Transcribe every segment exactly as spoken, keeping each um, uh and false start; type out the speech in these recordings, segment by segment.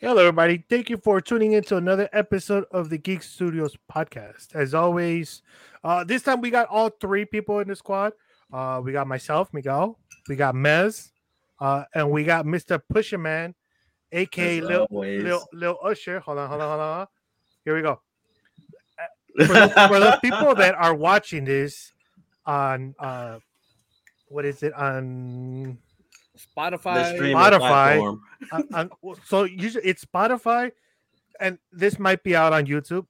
Hello, everybody. Thank you for tuning in to another episode of the Geek Studios podcast. As always, uh, this time we got all three people in the squad. Uh, we got myself, Miguel. We got Mez. Uh, and we got Mister Pusher Man, a k a. Lil, Lil, Lil Usher. Hold on, hold on, hold on. Here we go. For the, for the people that are watching this on, uh, what is it, on... Spotify, Spotify. uh, uh, so usually it's Spotify, and this might be out on YouTube.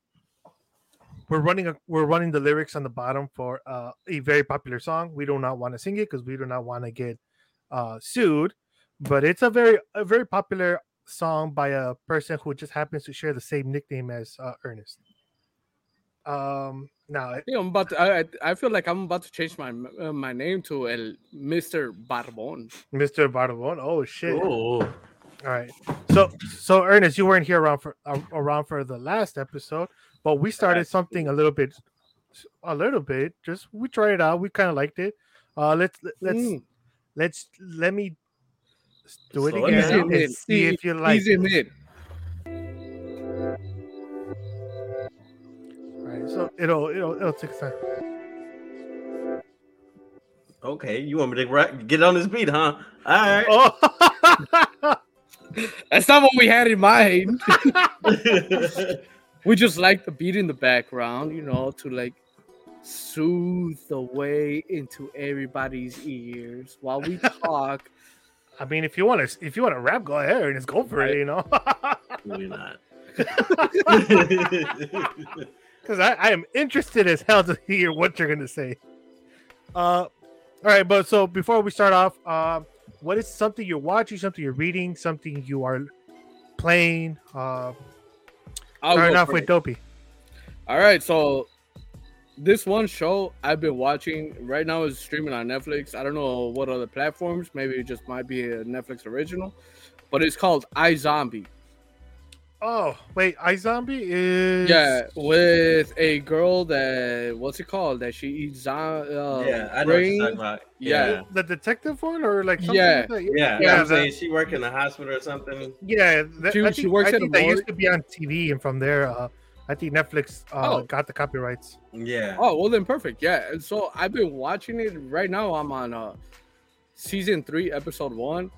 We're running a, we're running the lyrics on the bottom for uh, a very popular song. We do not want to sing it because we do not want to get uh, sued. But it's a very a very popular song by a person who just happens to share the same nickname as uh, Ernest. Um, now I, I'm about to, I I feel like I'm about to change my uh, my name to El Mister Barbon. Mister Barbon. Oh shit! Ooh. All right. So so Ernest, you weren't here around for uh, around for the last episode, but we started something a little bit, a little bit. Just we tried it out. We kind of liked it. Uh, let's let's mm. let's let me do it so again and see if you like it. Mid. So it'll it'll it'll take time. Okay, you want me to rock, get on this beat, huh? All right. Oh. That's not what we had in mind. We just like the beat in the background, you know, to like soothe the way into everybody's ears while we talk. I mean, if you want to, if you want to rap, go ahead and just go for right. it, you know. Maybe not. Because I, I am interested as hell to hear what you're going to say. Uh, all right, but so before we start off, uh, what is something you're watching, something you're reading, something you are playing? Uh, starting off with Dopey. All right, so this one show I've been watching right now is streaming on Netflix. I don't know what other platforms. Maybe it just might be a Netflix original. But it's called iZombie. Oh, wait, iZombie is... Yeah, with a girl that... What's it called? That she eats... Uh, yeah, I know what you're talking about. Yeah. yeah. The detective one or like something yeah. like that? Yeah, yeah. yeah I'm the, saying she worked in the hospital or something. Yeah, that, she, I think, she works I at think a that used to be on T V, and from there, uh, I think Netflix uh, oh. got the copyrights. Yeah. Oh, well then perfect, yeah. And so I've been watching it. Right now, I'm on uh, season three, episode one.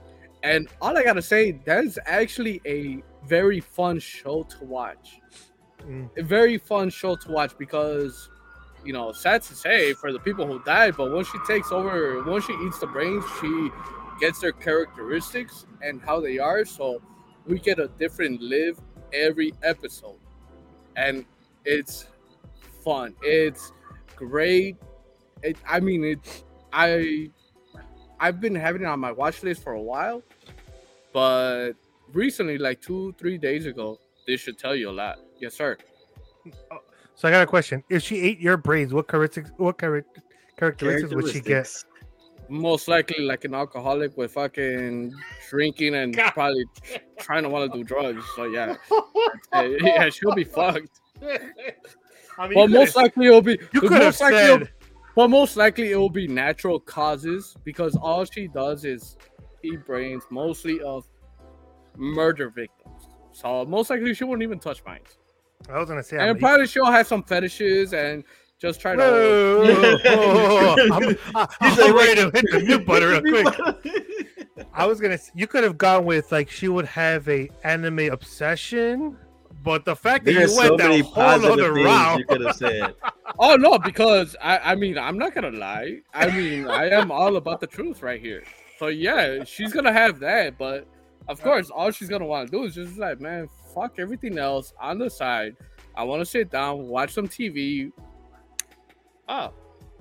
And all I gotta say, that's actually a very fun show to watch. Mm. A very fun show to watch because, you know, sad to say for the people who died, but once she takes over, once she eats the brains, she gets their characteristics and how they are. So we get a different live every episode. And it's fun. It's great. It, I mean, it's... I... I've been having it on my watch list for a while, but recently, like two, three days ago, this should tell you a lot. Yes, sir. So I got a question. If she ate your braids, what characteristics, what char- characteristics would she get? Most likely like an alcoholic with fucking drinking and God. probably tr- trying to want to do drugs. So yeah, yeah, she'll be fucked. I mean, but most likely it'll be... You could have said... Well, most likely it will be natural causes because all she does is eat brains, mostly of murder victims. So most likely she won't even touch mine. I was gonna say, and I'm probably eat- she'll have some fetishes and just try to. Whoa, whoa, whoa, whoa. I'm, I, I'm like, ready to hit the new butter real quick. I was gonna. You could have gone with like she would have a anime obsession. But the fact that There's you went so that whole other route, you could have said. Oh no, because I, I mean, I'm not gonna lie. I mean, I am all about the truth right here. So yeah, she's gonna have that. But of course, all she's gonna want to do is just like, man, fuck everything else on the side. I want to sit down, watch some T V. Oh,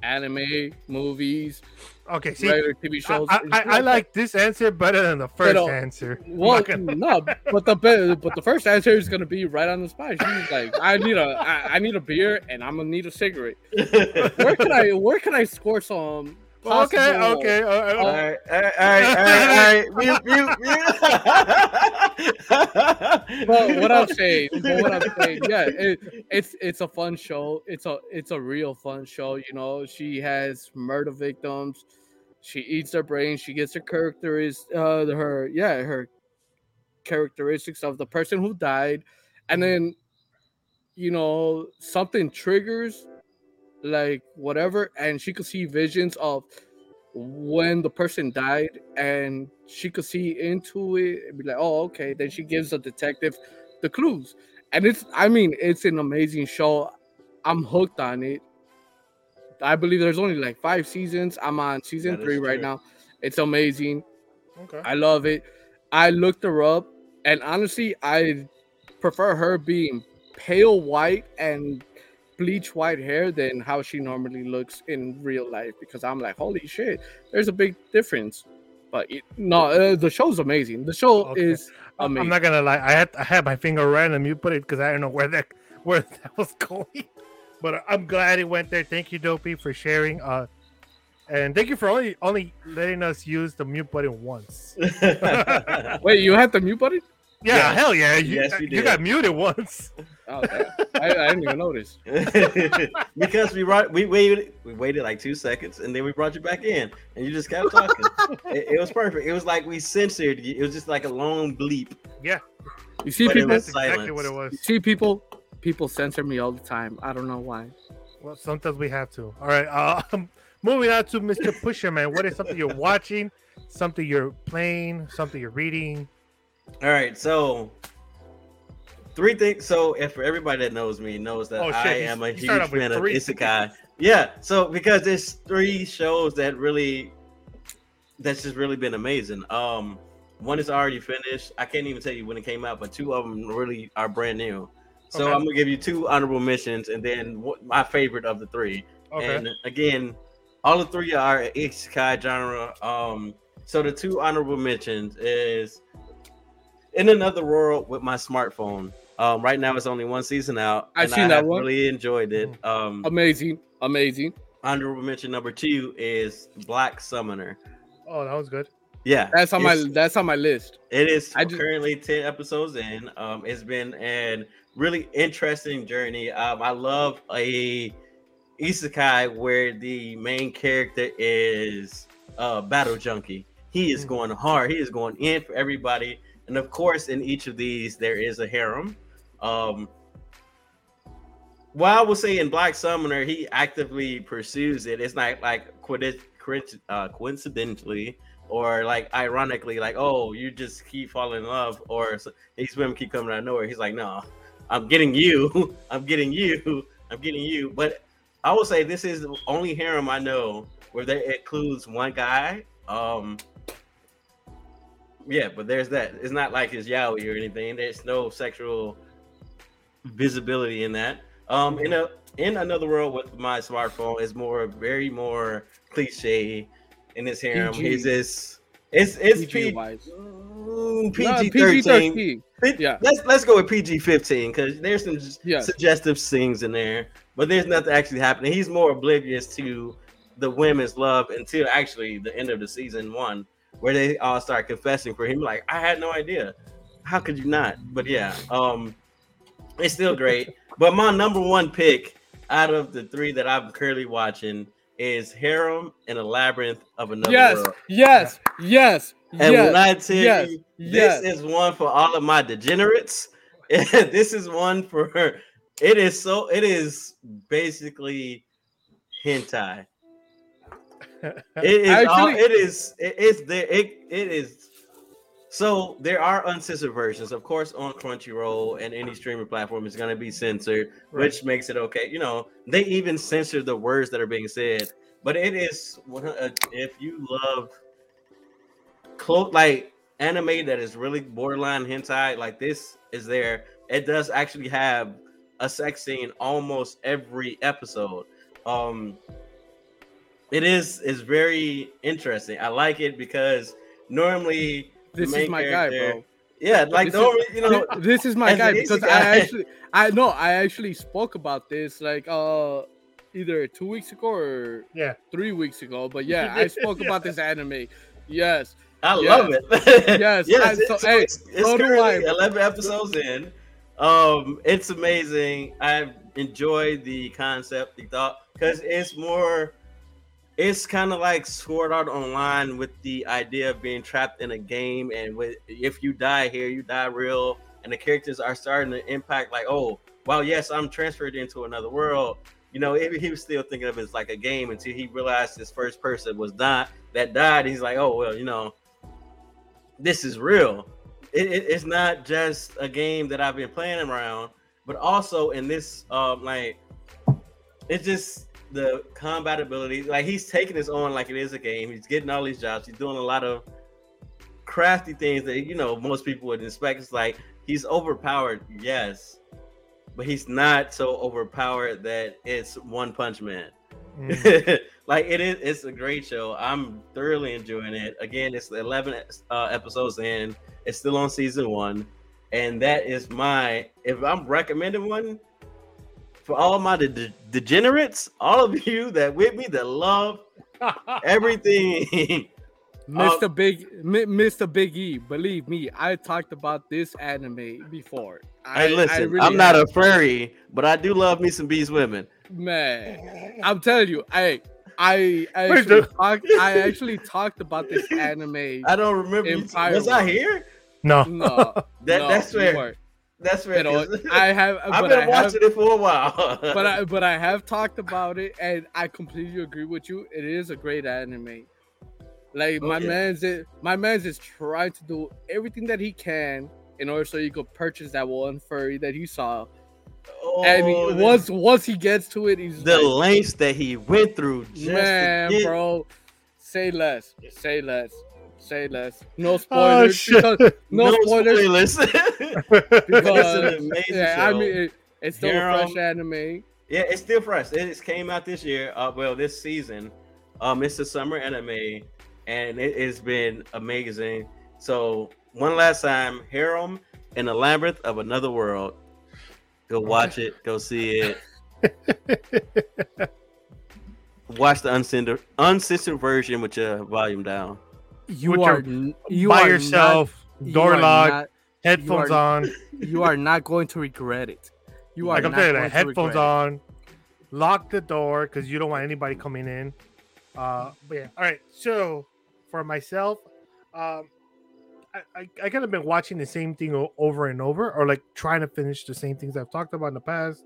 anime, movies. Okay, see, T V shows. I, I, I like this answer better than the first but, uh, answer. Well, gonna... no, but the but the first answer is gonna be right on the spot. She's like, I need a I, I need a beer and I'm gonna need a cigarette. Where can I where can I score some? Possible... Okay, okay, all right, all right, all right, all right. All right. But what I'm saying, but what I'm saying, yeah, it, it's it's a fun show. It's a it's a real fun show. You know, she has murder victims. She eats their brains. She gets her characteristics. Uh, her yeah, her characteristics of the person who died, and then, you know, something triggers, like, whatever, and she could see visions of when the person died, and she could see into it and be like, oh, okay. Then she gives the detective the clues. And it's, I mean, it's an amazing show. I'm hooked on it. I believe there's only like five seasons. I'm on season three right now. It's amazing. Okay. I love it. I looked her up, and honestly, I prefer her being pale white and bleach white hair than how she normally looks in real life, because I'm like, holy shit, there's a big difference. But it, no, uh, the show's amazing. The show okay. is amazing. I'm not gonna lie, I had I had my finger random. You put it because I don't know where that where that was going, but I'm glad it went there. Thank you, Dopey, for sharing. Uh, and thank you for only only letting us use the mute button once. Wait, you had the mute button? Yeah, yeah, hell yeah. You, yes, you, did. You got muted once. Oh, I, I didn't even notice. Because we brought, we waited we waited like two seconds, and then we brought you back in, and you just kept talking. it, it was perfect. It was like we censored you. It was just like a long bleep. Yeah. You see, but people, that's exactly what it was. You see, people people censor me all the time. I don't know why. Well, sometimes we have to. All right. Um, moving on to Mister Pusherman. What is something you're watching, something you're playing, something you're reading? All right, so three things. So, if for everybody that knows me knows that oh, I am a huge fan of Isekai. Yeah, so because there's three shows that really, that's just really been amazing. Um, one is already finished. I can't even tell you when it came out, but two of them really are brand new. So okay. I'm gonna give you two honorable mentions, and then what, my favorite of the three. Okay. And again, all the three are Isekai genre. Um, so the two honorable mentions is In Another World with My Smartphone. Um, right now, it's only one season out. I've seen I that one. Really enjoyed it. Um, amazing, amazing. Honorable mention number two is Black Summoner. Oh, that was good. Yeah, that's on my that's on my list. It is I currently just... ten episodes in. Um, it's been a really interesting journey. Um, I love a isekai where the main character is a battle junkie. He is mm-hmm. going hard. He is going in for everybody. And of course, in each of these, there is a harem. Um, while I will say in Black Summoner, he actively pursues it. It's not like quid- quid- uh, coincidentally or like ironically, like, oh, you just keep falling in love or so, these women keep coming out of nowhere. He's like, no, I'm getting you. I'm getting you. I'm getting you. But I will say this is the only harem I know where they includes one guy. Um, Yeah, but there's that. It's not like it's yaoi or anything. There's no sexual visibility in that. Um, in a in another world with my smartphone is more very more cliche in this harem. He's just it's it's P G thirteen. Yeah, let's let's go with P G fifteen because there's some yes. suggestive things in there, but there's nothing actually happening. He's more oblivious to the women's love until actually the end of the season one, where they all start confessing for him. Like, I had no idea. How could you not? But yeah, um, it's still great. But my number one pick out of the three that I'm currently watching is Harem in a Labyrinth of Another yes, World. Yes, yes, yes. And yes, when I tell yes, you, yes. this is one for all of my degenerates. This is one for her. It is so, it is basically hentai. It is. Actually, all, it is. It is there. It, it is. So there are uncensored versions, of course, on Crunchyroll and any streaming platform is going to be censored, right. which makes it okay. You know, they even censor the words that are being said. But it is if you love close like anime that is really borderline hentai, like this is there. It does actually have a sex scene almost every episode. Um. It is is very interesting. I like it because normally this is my guy, bro. Yeah, like normally, you know, this is my guy because I actually I know I actually spoke about this like uh either two weeks ago or yeah three weeks ago. But yeah, I spoke yeah. about this anime. Yes, I yes. love it. yes, yes. I, so, it's hey, it's, it's currently eleven episodes in. Um, it's amazing. I've enjoyed the concept, the thought, because it's more. it's kind of like Sword Art Online with the idea of being trapped in a game, and with, if you die here, you die real, and the characters are starting to impact like, oh, well, yes, I'm transferred into another world. You know, it, he was still thinking of it as like a game until he realized his first person was not that died. He's like, oh, well, you know, this is real. It, it, it's not just a game that I've been playing around, but also in this, um, like, it's just the compatibility. Like, he's taking this on like it is a game. He's getting all these jobs. He's doing a lot of crafty things that, you know, most people would expect. It's like, he's overpowered, yes, but he's not so overpowered that it's One Punch Man. Mm. Like, it is, it's a great show. I'm thoroughly enjoying it. Again, it's eleven uh, episodes in. It's still on season one, and that is my, if I'm recommending one for all my de- degenerates, all of you that with me that love everything. Mister Um, Big Mister Big E, believe me, I talked about this anime before. I, hey, listen, I really I'm not a furry, but I do love me some beast women. Man, I'm telling you, I I I actually, talk, I actually talked about this anime. I don't remember. You, was I here? No, no, that, no that's where that's where I have. I've been I watching have, it for a while, but I but I have talked about it, and I completely agree with you. It is a great anime. Like, oh, my yeah. man's is, my man's is trying to do everything that he can in order so he could purchase that one furry that he saw. Oh, and he, once once he gets to it, he's the like, lengths that he went through. Just man, get... bro, say less, say less, say less. No spoilers. Oh, because, no, no spoilers. spoilers. Because an amazing yeah, show. I mean, it, it's still Here, a fresh um, anime. Yeah, it's still fresh. It came out this year. Uh, well, this season. Um, it's a summer anime. And it has been amazing. So one last time, Harem in a Labyrinth of Another World. Go watch it. Go see it. Watch the uncensored, uncensored version with your volume down. You with are your, you by are yourself, not, door you locked, not, headphones you are, on. You are not going to regret it. You are like I'm not saying, going headphones to on. It. Lock the door because you don't want anybody coming in. Uh, but yeah, all right. So. For myself, um, I, I, I kind of been watching the same thing over and over, or like trying to finish the same things I've talked about in the past.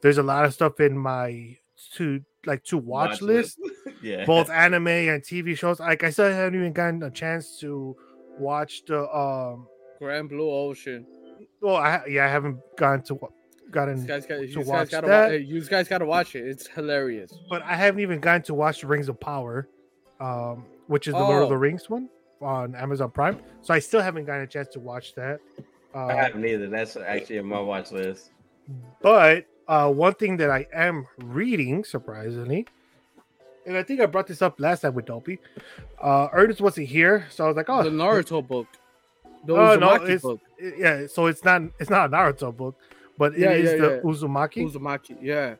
There's a lot of stuff in my to like to watch, watch list, list. Yeah. Both anime and T V shows. Like I still haven't even gotten a chance to watch the um, Grand Blue Ocean. Well, I yeah, I haven't gotten to gotten you guys got, to you watch guys gotta, that. You guys got to watch it. It's hilarious. But I haven't even gotten to watch Rings of Power. Um, which is the oh. Lord of the Rings one on Amazon Prime. So I still haven't gotten a chance to watch that. Uh, I haven't either. That's actually on my watch list. But uh, one thing that I am reading, surprisingly, and I think I brought this up last time with Dopey. Uh, Ernest wasn't here, so I was like, "Oh, the Naruto book." The oh, Uzumaki no, book. It, yeah, so it's not it's not a Naruto book, but it yeah, is yeah, the yeah. Uzumaki. Uzumaki, yeah.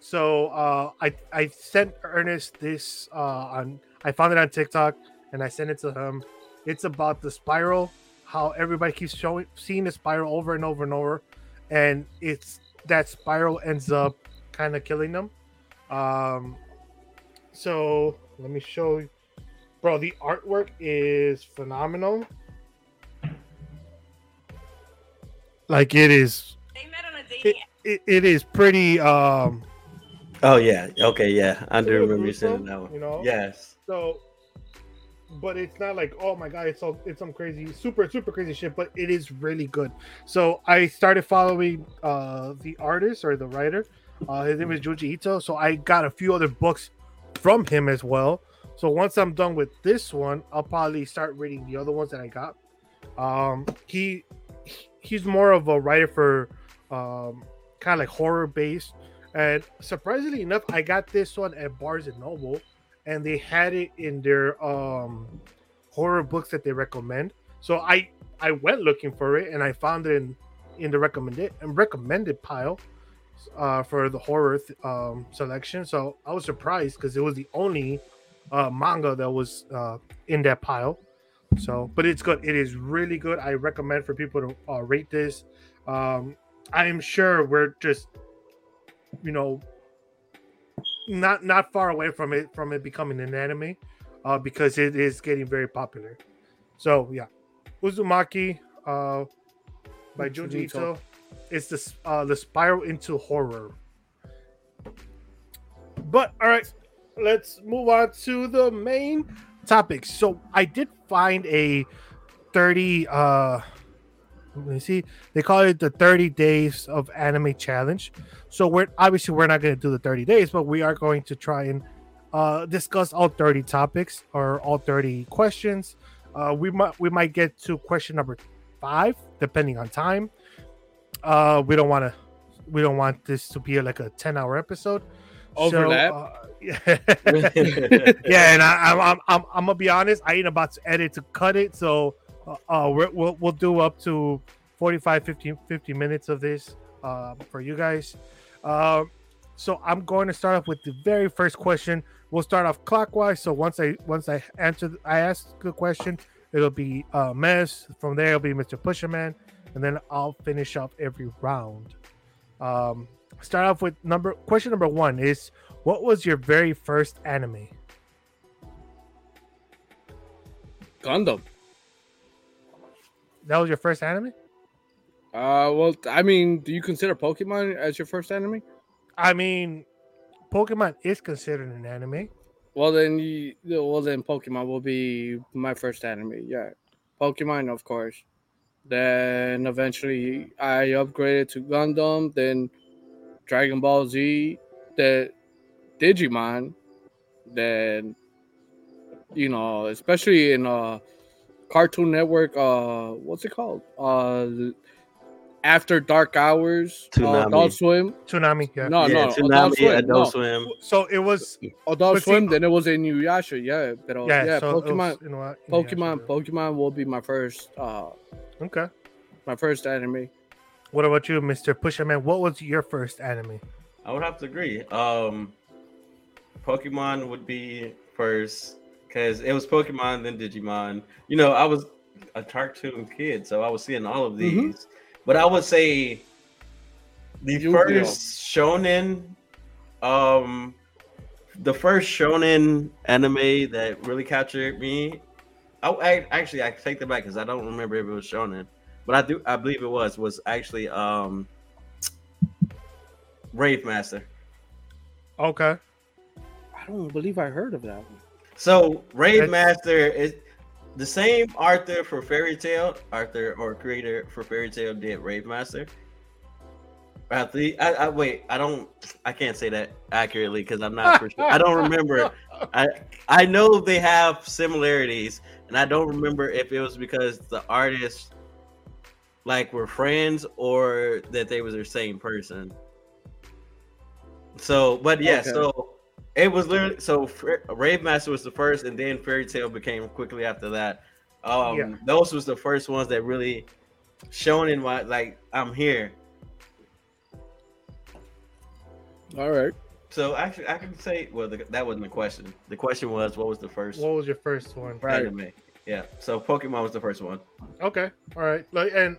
So uh, I I sent Ernest this uh, on. I found it on TikTok and I sent it to him. It's about the spiral, how everybody keeps showing, seeing the spiral over and over and over, and it's that spiral ends up kind of killing them. Um, so let me show you, bro. The artwork is phenomenal. Like it is. They met on a date. It, it, it is pretty. Um, oh yeah. Okay. Yeah, I do remember you sending that one. You know? Yes. So, but it's not like, oh my god, it's all it's some crazy, super, super crazy shit. But it is really good. So I started following uh, the artist or the writer. Uh, his name is Junji Ito. So I got a few other books from him as well. So once I'm done with this one, I'll probably start reading the other ones that I got. Um, he he's more of a writer for um, kind of like horror based. And surprisingly enough, I got this one at Barnes and Noble. And they had it in their um, horror books that they recommend. So I, I went looking for it and I found it in, in the recommended and recommended pile uh, for the horror th- um, selection. So I was surprised because it was the only uh, manga that was uh, in that pile. So, but it's good. It is really good. I recommend for people to uh, rate this. Um, I am sure we're just, you know, not not far away from it from it becoming an anime, uh, because it is getting very popular. So yeah, Uzumaki uh, by Junji Ito. It's the uh, the spiral into horror. But all right, let's move on to the main topics. So I did find a thirty. Uh, let me see. They call it the thirty days of anime challenge. So we're obviously we're not going to do the thirty days, but we are going to try and uh, discuss all thirty topics or all thirty questions. Uh, we might we might get to question number five depending on time. Uh, we don't want to. We don't want this to be like a ten-hour episode. Overlap. So, uh, yeah. yeah, and I, I'm, I'm I'm I'm gonna be honest. I ain't about to edit to cut it, so uh, uh we're, we'll we'll do up to forty-five, fifty, fifty minutes of this uh, for you guys. Uh, so I'm going to start off with the very first question. We'll start off clockwise. So once I once I answer, I ask the question, it'll be uh, Mess. From there, it'll be Mister Pusherman. And then I'll finish off every round. Um, start off with number question number one is, what was your very first anime? Gundam. That was your first anime? Uh, well, I mean, do you consider Pokemon as your first anime? I mean, Pokemon is considered an anime. Well, then, you, well, then Pokemon will be my first anime. Yeah, Pokemon, of course. Then eventually I upgraded to Gundam, then Dragon Ball Z, then Digimon, then, you know, especially in uh, Cartoon Network, uh, what's it called? Uh, After Dark Hours, Toonami. Uh, Adult Swim. Toonami, yeah. No, yeah, no, Toonami, Adult Swim. Adult no. Swim. So it was Adult Swim, see, then it was Inuyasha, yeah. But uh, yeah, yeah so Pokemon, was, you know, Pokemon, Pokemon will be my first. Uh, okay. My first anime. What about you, Mister Pusherman? What was your first anime? I would have to agree. Um, Pokemon would be first because it was Pokemon, then Digimon. You know, I was a cartoon kid, so I was seeing all of these. Mm-hmm. But I would say the you first know. shonen, um, the first shonen anime that really captured me. I, I actually I take that back because I don't remember if it was shonen, but I do I believe it was was actually um, Rave Master. Okay, I don't believe I heard of that one. So Rave That's- Master is. The same Arthur for Fairy Tail, Arthur or creator for Fairy Tail did Rave Master. I, I, I wait, I don't, I can't say that accurately because I'm not for sure. I don't remember. I I know they have similarities, and I don't remember if it was because the artists like were friends or that they was the same person. So, but yeah, okay. so. It was literally so. Rave Master was the first, and then Fairy Tail became quickly after that. Um, yeah. Those was the first ones that really shown in my like. I'm here. All right. So actually, I can say well, the, that wasn't the question. The question was, what was the first? What was your first one? Right. Anime. Yeah. So Pokemon was the first one. Okay. All right. Like and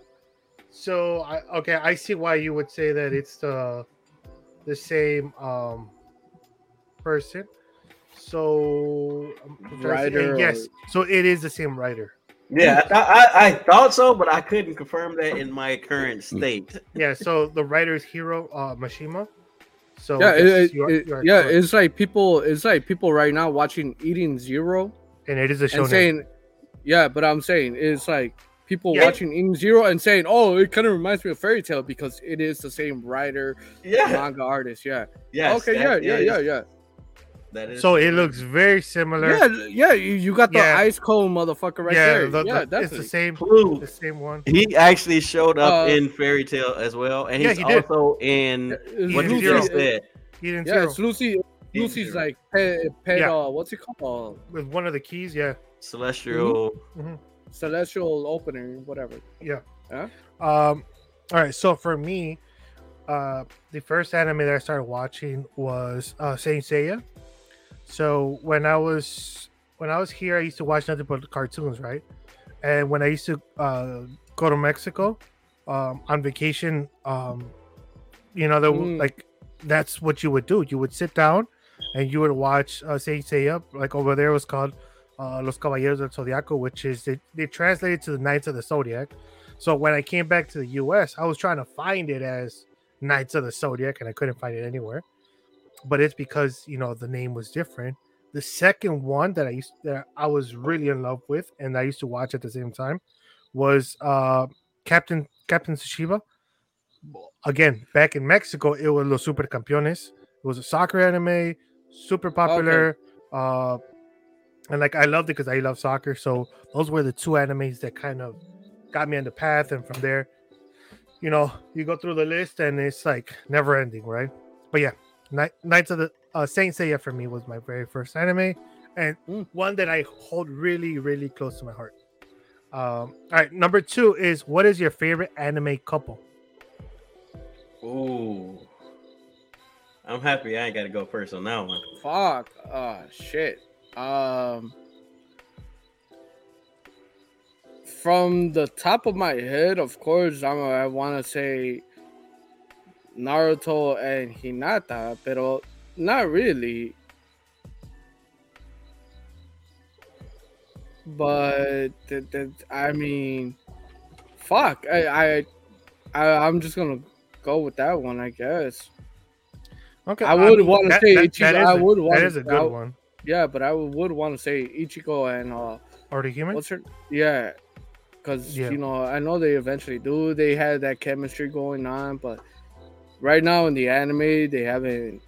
so I okay. I see why you would say that it's the the same. Um, person so writer yes or... so it is the same writer yeah I, I, I thought so but I couldn't confirm that in my current state yeah so the writer's hero uh Mishima so yeah it, your, it, your yeah it's like people it's like people right now watching Eating Zero and it is a show saying yeah but I'm saying it's like people yeah. watching Eating Zero and saying oh it kind of reminds me of Fairy Tail because it is the same writer yeah manga artist yeah yeah okay that, yeah yeah yeah yeah, yeah. That is so it looks very similar. Yeah, yeah, you, you got the yeah. ice cone motherfucker right yeah, there. The, yeah, the, that's the same. Clue. The same one. He actually showed up uh, in Fairy Tail as well, and yeah, he's he also in it's what Lucy, you said. He didn't. Yeah, it's Lucy. Lucy's like pet. pet yeah. uh, what's it called? With one of the keys, yeah. Celestial. Mm-hmm. Mm-hmm. Celestial opener, whatever. Yeah. Huh? Um. All right. So for me, uh, the first anime that I started watching was uh, Saint Seiya. So when I was when I was here, I used to watch nothing but cartoons, right? And when I used to uh, go to Mexico um, on vacation, um, you know, there, mm. like that's what you would do. You would sit down and you would watch uh, Say Say Up, like over there was called uh, Los Caballeros del Zodiaco, which is they, they translated to the Knights of the Zodiac. So when I came back to the U S, I was trying to find it as Knights of the Zodiac, and I couldn't find it anywhere. But it's because, you know, the name was different. The second one that I used that I was really in love with, and I used to watch at the same time, was uh, Captain Captain Tsushima. Again, back in Mexico, it was Los Super Campeones. It was a soccer anime, super popular. Okay. Uh, and like I loved it because I love soccer. So those were the two animes that kind of got me on the path, and from there, you know, you go through the list and it's like never ending, right? But yeah, Night Knights of the uh, Saint Seiya for me was my very first anime, and mm. one that I hold really, really close to my heart. Um, all right, number two is, what is your favorite anime couple? Ooh, I'm happy I ain't got to go first on that one. Fuck, oh shit. Um, from the top of my head, of course, I'm, I want to say Naruto and Hinata, pero not really. But th- th- I mean, fuck, I, I, I, I'm just gonna go with that one, I guess. Okay, I would I mean, want to say that, Ichigo. That I would a, want that is a good I, one. Yeah, but I would want to say Ichigo and uh, Articuno. What's her? Yeah, because yeah. you know, I know they eventually do. They had that chemistry going on, but right now in the anime, they haven't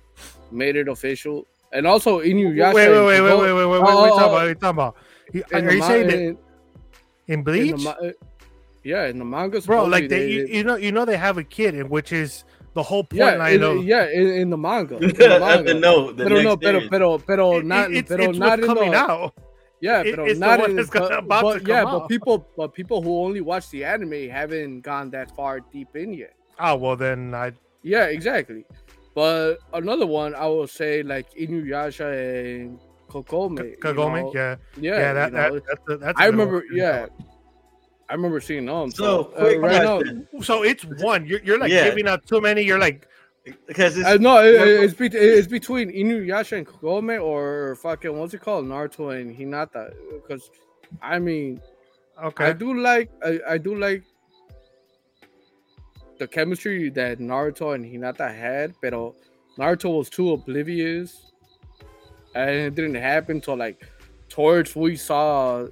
made it official. And also Inuyasha. Wait, wait, wait, wait, wait, wait, wait, wait, wait, oh, wait, wait, wait, You, are you ma- saying that in Bleach? In the, yeah, in the manga, bro. Like they, they, you, you know, you know, they have a kid, in, which is the whole point. Yeah, line in, of... yeah, in, in the manga. In the manga. no, the pero, next no, pero, pero, pero it, not, it's, pero it's not in coming the, out. Yeah, it, pero it's not the one in, that's but, about but, to come yeah, out. but people, but people who only watch the anime haven't gone that far deep in yet. Ah, well then I. Yeah, exactly. But another one, I will say like Inuyasha and. Kagome, Kagome, you know? yeah, yeah, yeah. That, that, that, that's a, that's I remember, one. yeah, I remember seeing them. So, so, uh, right now, so it's one. You're, you're like yeah. giving out too many. You're like, because it's, uh, no, it, it's be, it's between Inuyasha and Kagome, or fucking what's it called, Naruto and Hinata. Because I mean, okay, I do like, I, I do like the chemistry that Naruto and Hinata had, but Naruto was too oblivious. And it didn't happen till like towards we saw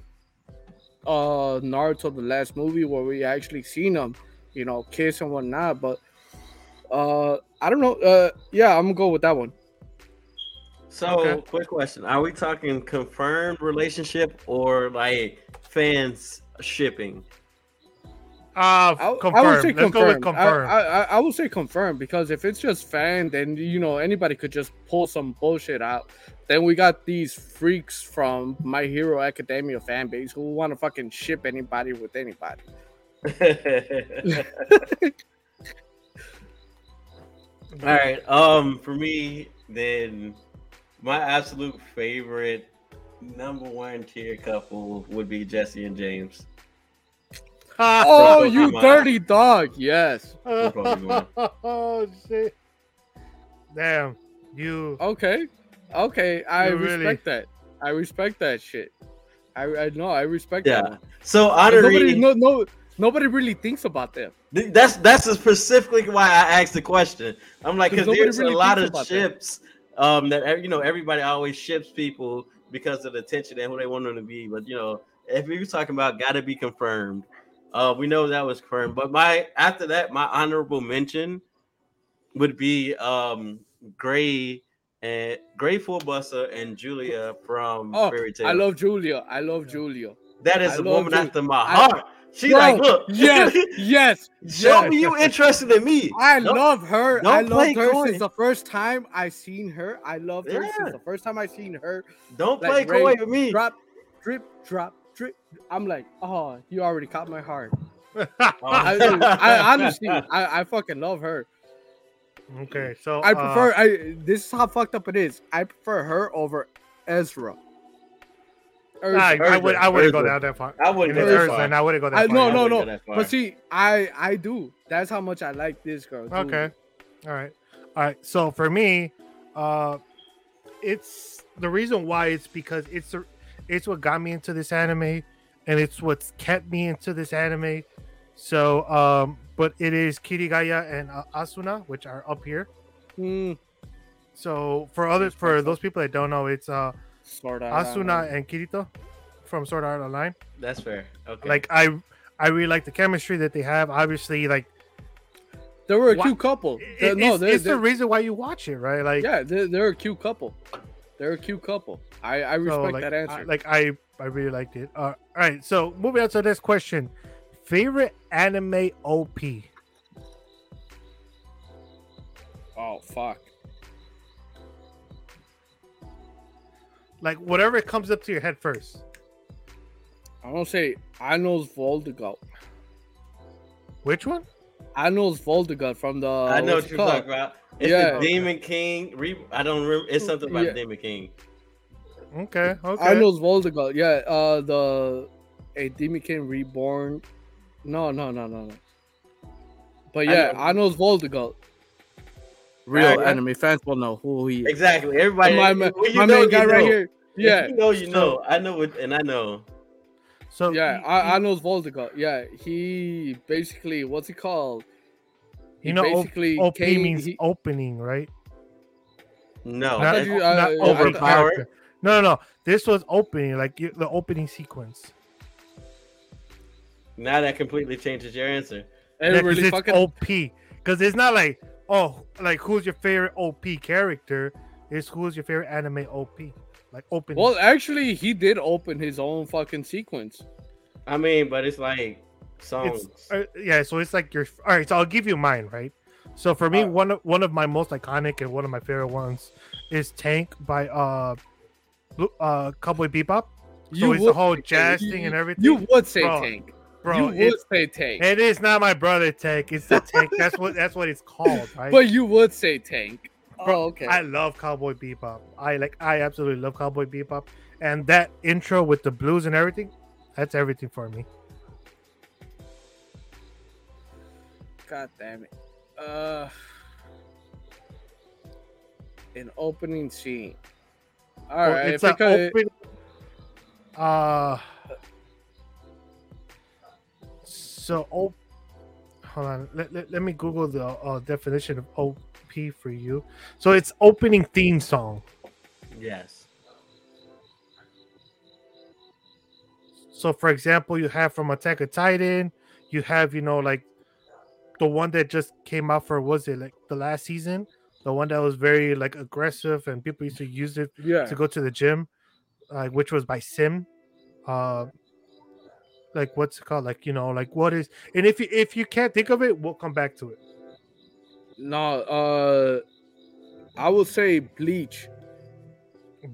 uh Naruto, the last movie where we actually seen him, you know, kiss and whatnot. But uh I don't know. Uh yeah, I'm gonna go with that one. So okay. Quick question. Are we talking confirmed relationship or like fans shipping? Uh I, confirmed. I would say Let's confirmed. Go with confirmed. I, I, I would say confirmed, because if it's just fan, then you know anybody could just pull some bullshit out. Then we got these freaks from My Hero Academia fan base who want to fucking ship anybody with anybody. All right. Um, for me, then my absolute favorite number one tier couple would be Jesse and James. Oh, you dirty dog! Yes. Oh shit! Damn you. Okay, okay. I you respect really... that. I respect that shit. I I know. I respect yeah. that. So honorary. Nobody, no, no, nobody really thinks about them. That's that's specifically why I asked the question. I'm like, because there's really a lot of ships. That. Um, that you know, everybody always ships people because of the attention and who they want them to be. But you know, if you're talking about gotta be confirmed. Uh, we know that was confirmed, but my after that, my honorable mention would be um, Gray and Gray Fullbuster and Julia from oh, Fairy Tail. I love Julia. I love Julia. That is I a woman Ju- after my heart. I, She's bro, like, look, yes, yes. Show yes. me you interested in me. I don't, love her. I loved her coy. Since the first time I seen her. I loved her yeah. since the first time I seen her. Don't like, play coy with me. Drop, drip, drop. I'm like, oh, you already caught my heart. oh. I, I honestly, I, I fucking love her. Okay, so I prefer. Uh, I this is how fucked up it is. I prefer her over Ezra. Ezra. I, I would, I wouldn't go down that far. I wouldn't go that far. I wouldn't go that far. No, no, no. But see, I, I do. That's how much I like this girl. Dude. Okay, all right, all right. So for me, uh, it's the reason why it's because it's it's what got me into this anime, and it's what's kept me into this anime. So, um, but it is Kirigaya and uh, Asuna, which are up here. Mm. So for others, for those people that don't know, it's uh, Sword Art Asuna Online. And Kirito from Sword Art Online. That's fair. Okay. Like I, I really like the chemistry that they have. Obviously, like they were a why, cute couple. It, no, it's, they're, it's they're, the reason why you watch it, right? Like yeah, they're, they're a cute couple. They're a cute couple. I, I respect so, like, that answer. I, like I, I really liked it. Uh, all right, so moving on to the next question. Favorite anime O P? Oh, fuck. Like, whatever comes up to your head first. I'm going to say Anno's Voldigal. Which one? Anno's Voldigal from the... I know what you're talking about. It's yeah. the Demon King. Re- I don't remember. It's something about yeah. the Demon King. Okay, okay. Anno's Voldigal. Yeah, uh, the... A Demon King Reborn. No, no, no, no, no. But yeah, I know. Anno's Voldigal. Real right, anime fans will know who he is. Exactly. Everybody. My, my, my know, main guy know. right here. Yeah. If you know, you know. I know it, and I know. So yeah, he, I, I know Voldigal. Yeah, he basically, what's he called? He you know, basically O P came, means he, opening, right? No. Not, you, uh, not overpowered. No, no, no. This was opening, like the opening sequence. Now that completely changes your answer. Yeah, really it's fucking... O P. Because it's not like, oh, like who's your favorite O P character? It's who's your favorite anime O P. Like open. Well, actually, he did open his own fucking sequence. I mean, but it's like songs. It's, uh, yeah, so it's like your. All right, so I'll give you mine, right? So for me, uh, one of one of my most iconic and one of my favorite ones is Tank by uh, uh Cowboy Bebop. So you it's the whole jazz you, thing and everything. You would say Bro. Tank. Bro, you would say Tank. It is not my brother Tank. It's the Tank. That's what that's what it's called, right? But you would say Tank. Bro, okay. I love Cowboy Bebop. I like I absolutely love Cowboy Bebop. And that intro with the blues and everything, that's everything for me. God damn it. Uh an opening scene. All well, right. It's an open uh So, oh, hold on. Let, let, let me Google the uh, definition of O P for you. So it's opening theme song. Yes. So, for example, you have from Attack on Titan. You have, you know, like the one that just came out for, was it like the last season? The one that was very like aggressive and people used to use it yeah. to go to the gym, uh, which was by Sim. Uh, Like what's it called? Like you know, like what is? And if you if you can't think of it, we'll come back to it. No, uh, I would say Bleach.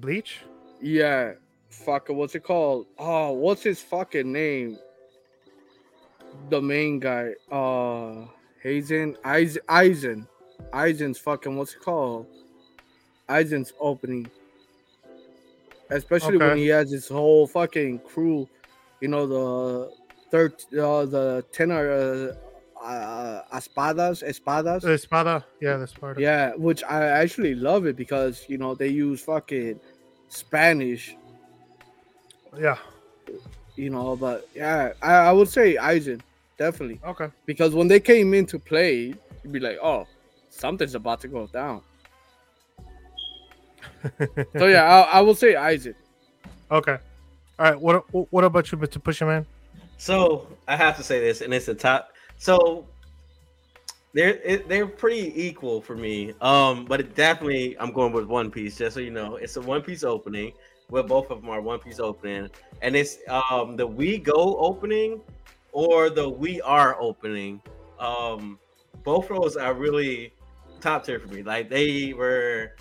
Bleach? Yeah, fucker. What's it called? Oh, what's his fucking name? The main guy. Uh, Hazen Aizen. Aizen. Aizen's fucking. What's it called? Aizen's opening. Especially okay. when he has his whole fucking crew. You know the third, uh, the ten are uh, uh, espadas, espadas. The espada, yeah, the espada. Yeah, which I actually love it because you know they use fucking Spanish. Yeah, you know, but yeah, I, I would say Aizen definitely. Okay. Because when they came in to play, you'd be like, oh, something's about to go down. So yeah, I, I will say Aizen. Okay. All right, what what about you, Mister Pusherman? So I have to say this, and it's the top. So they're it, they're pretty equal for me, um, but it definitely I'm going with One Piece. Just so you know, it's a One Piece opening. Well, both of them are One Piece opening, and it's um, the We Go opening or the We Are opening. Um, both of those are really top tier for me. Like they were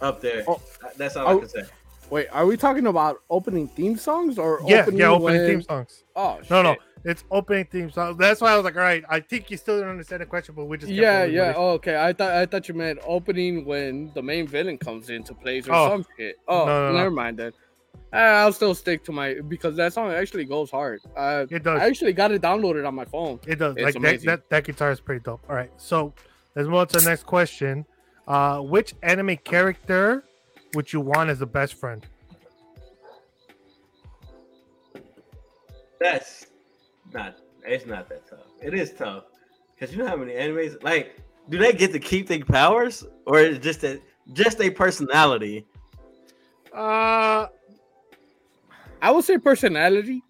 up there. Oh, that's all oh. I can say. Wait, are we talking about opening theme songs or yeah, opening yeah, opening when... theme songs? Oh, shit. no, no, it's opening theme songs. That's why I was like, all right, I think you still didn't understand the question, but we just kept yeah, yeah. Oh, okay, I thought I thought you meant opening when the main villain comes into play or oh. some shit. Oh, no, no, never no. mind then. I'll still stick to my because that song actually goes hard. Uh, it does. I actually got it downloaded on my phone. It does. It's like that, that, that guitar is pretty dope. All right, so let's move on to the next question. Uh, which anime character would you want as a best friend? That's not. It's not that tough. It is tough because you know how many animes. Like, do they get to keep their powers, or is it just a just a personality? Uh, I would say personality.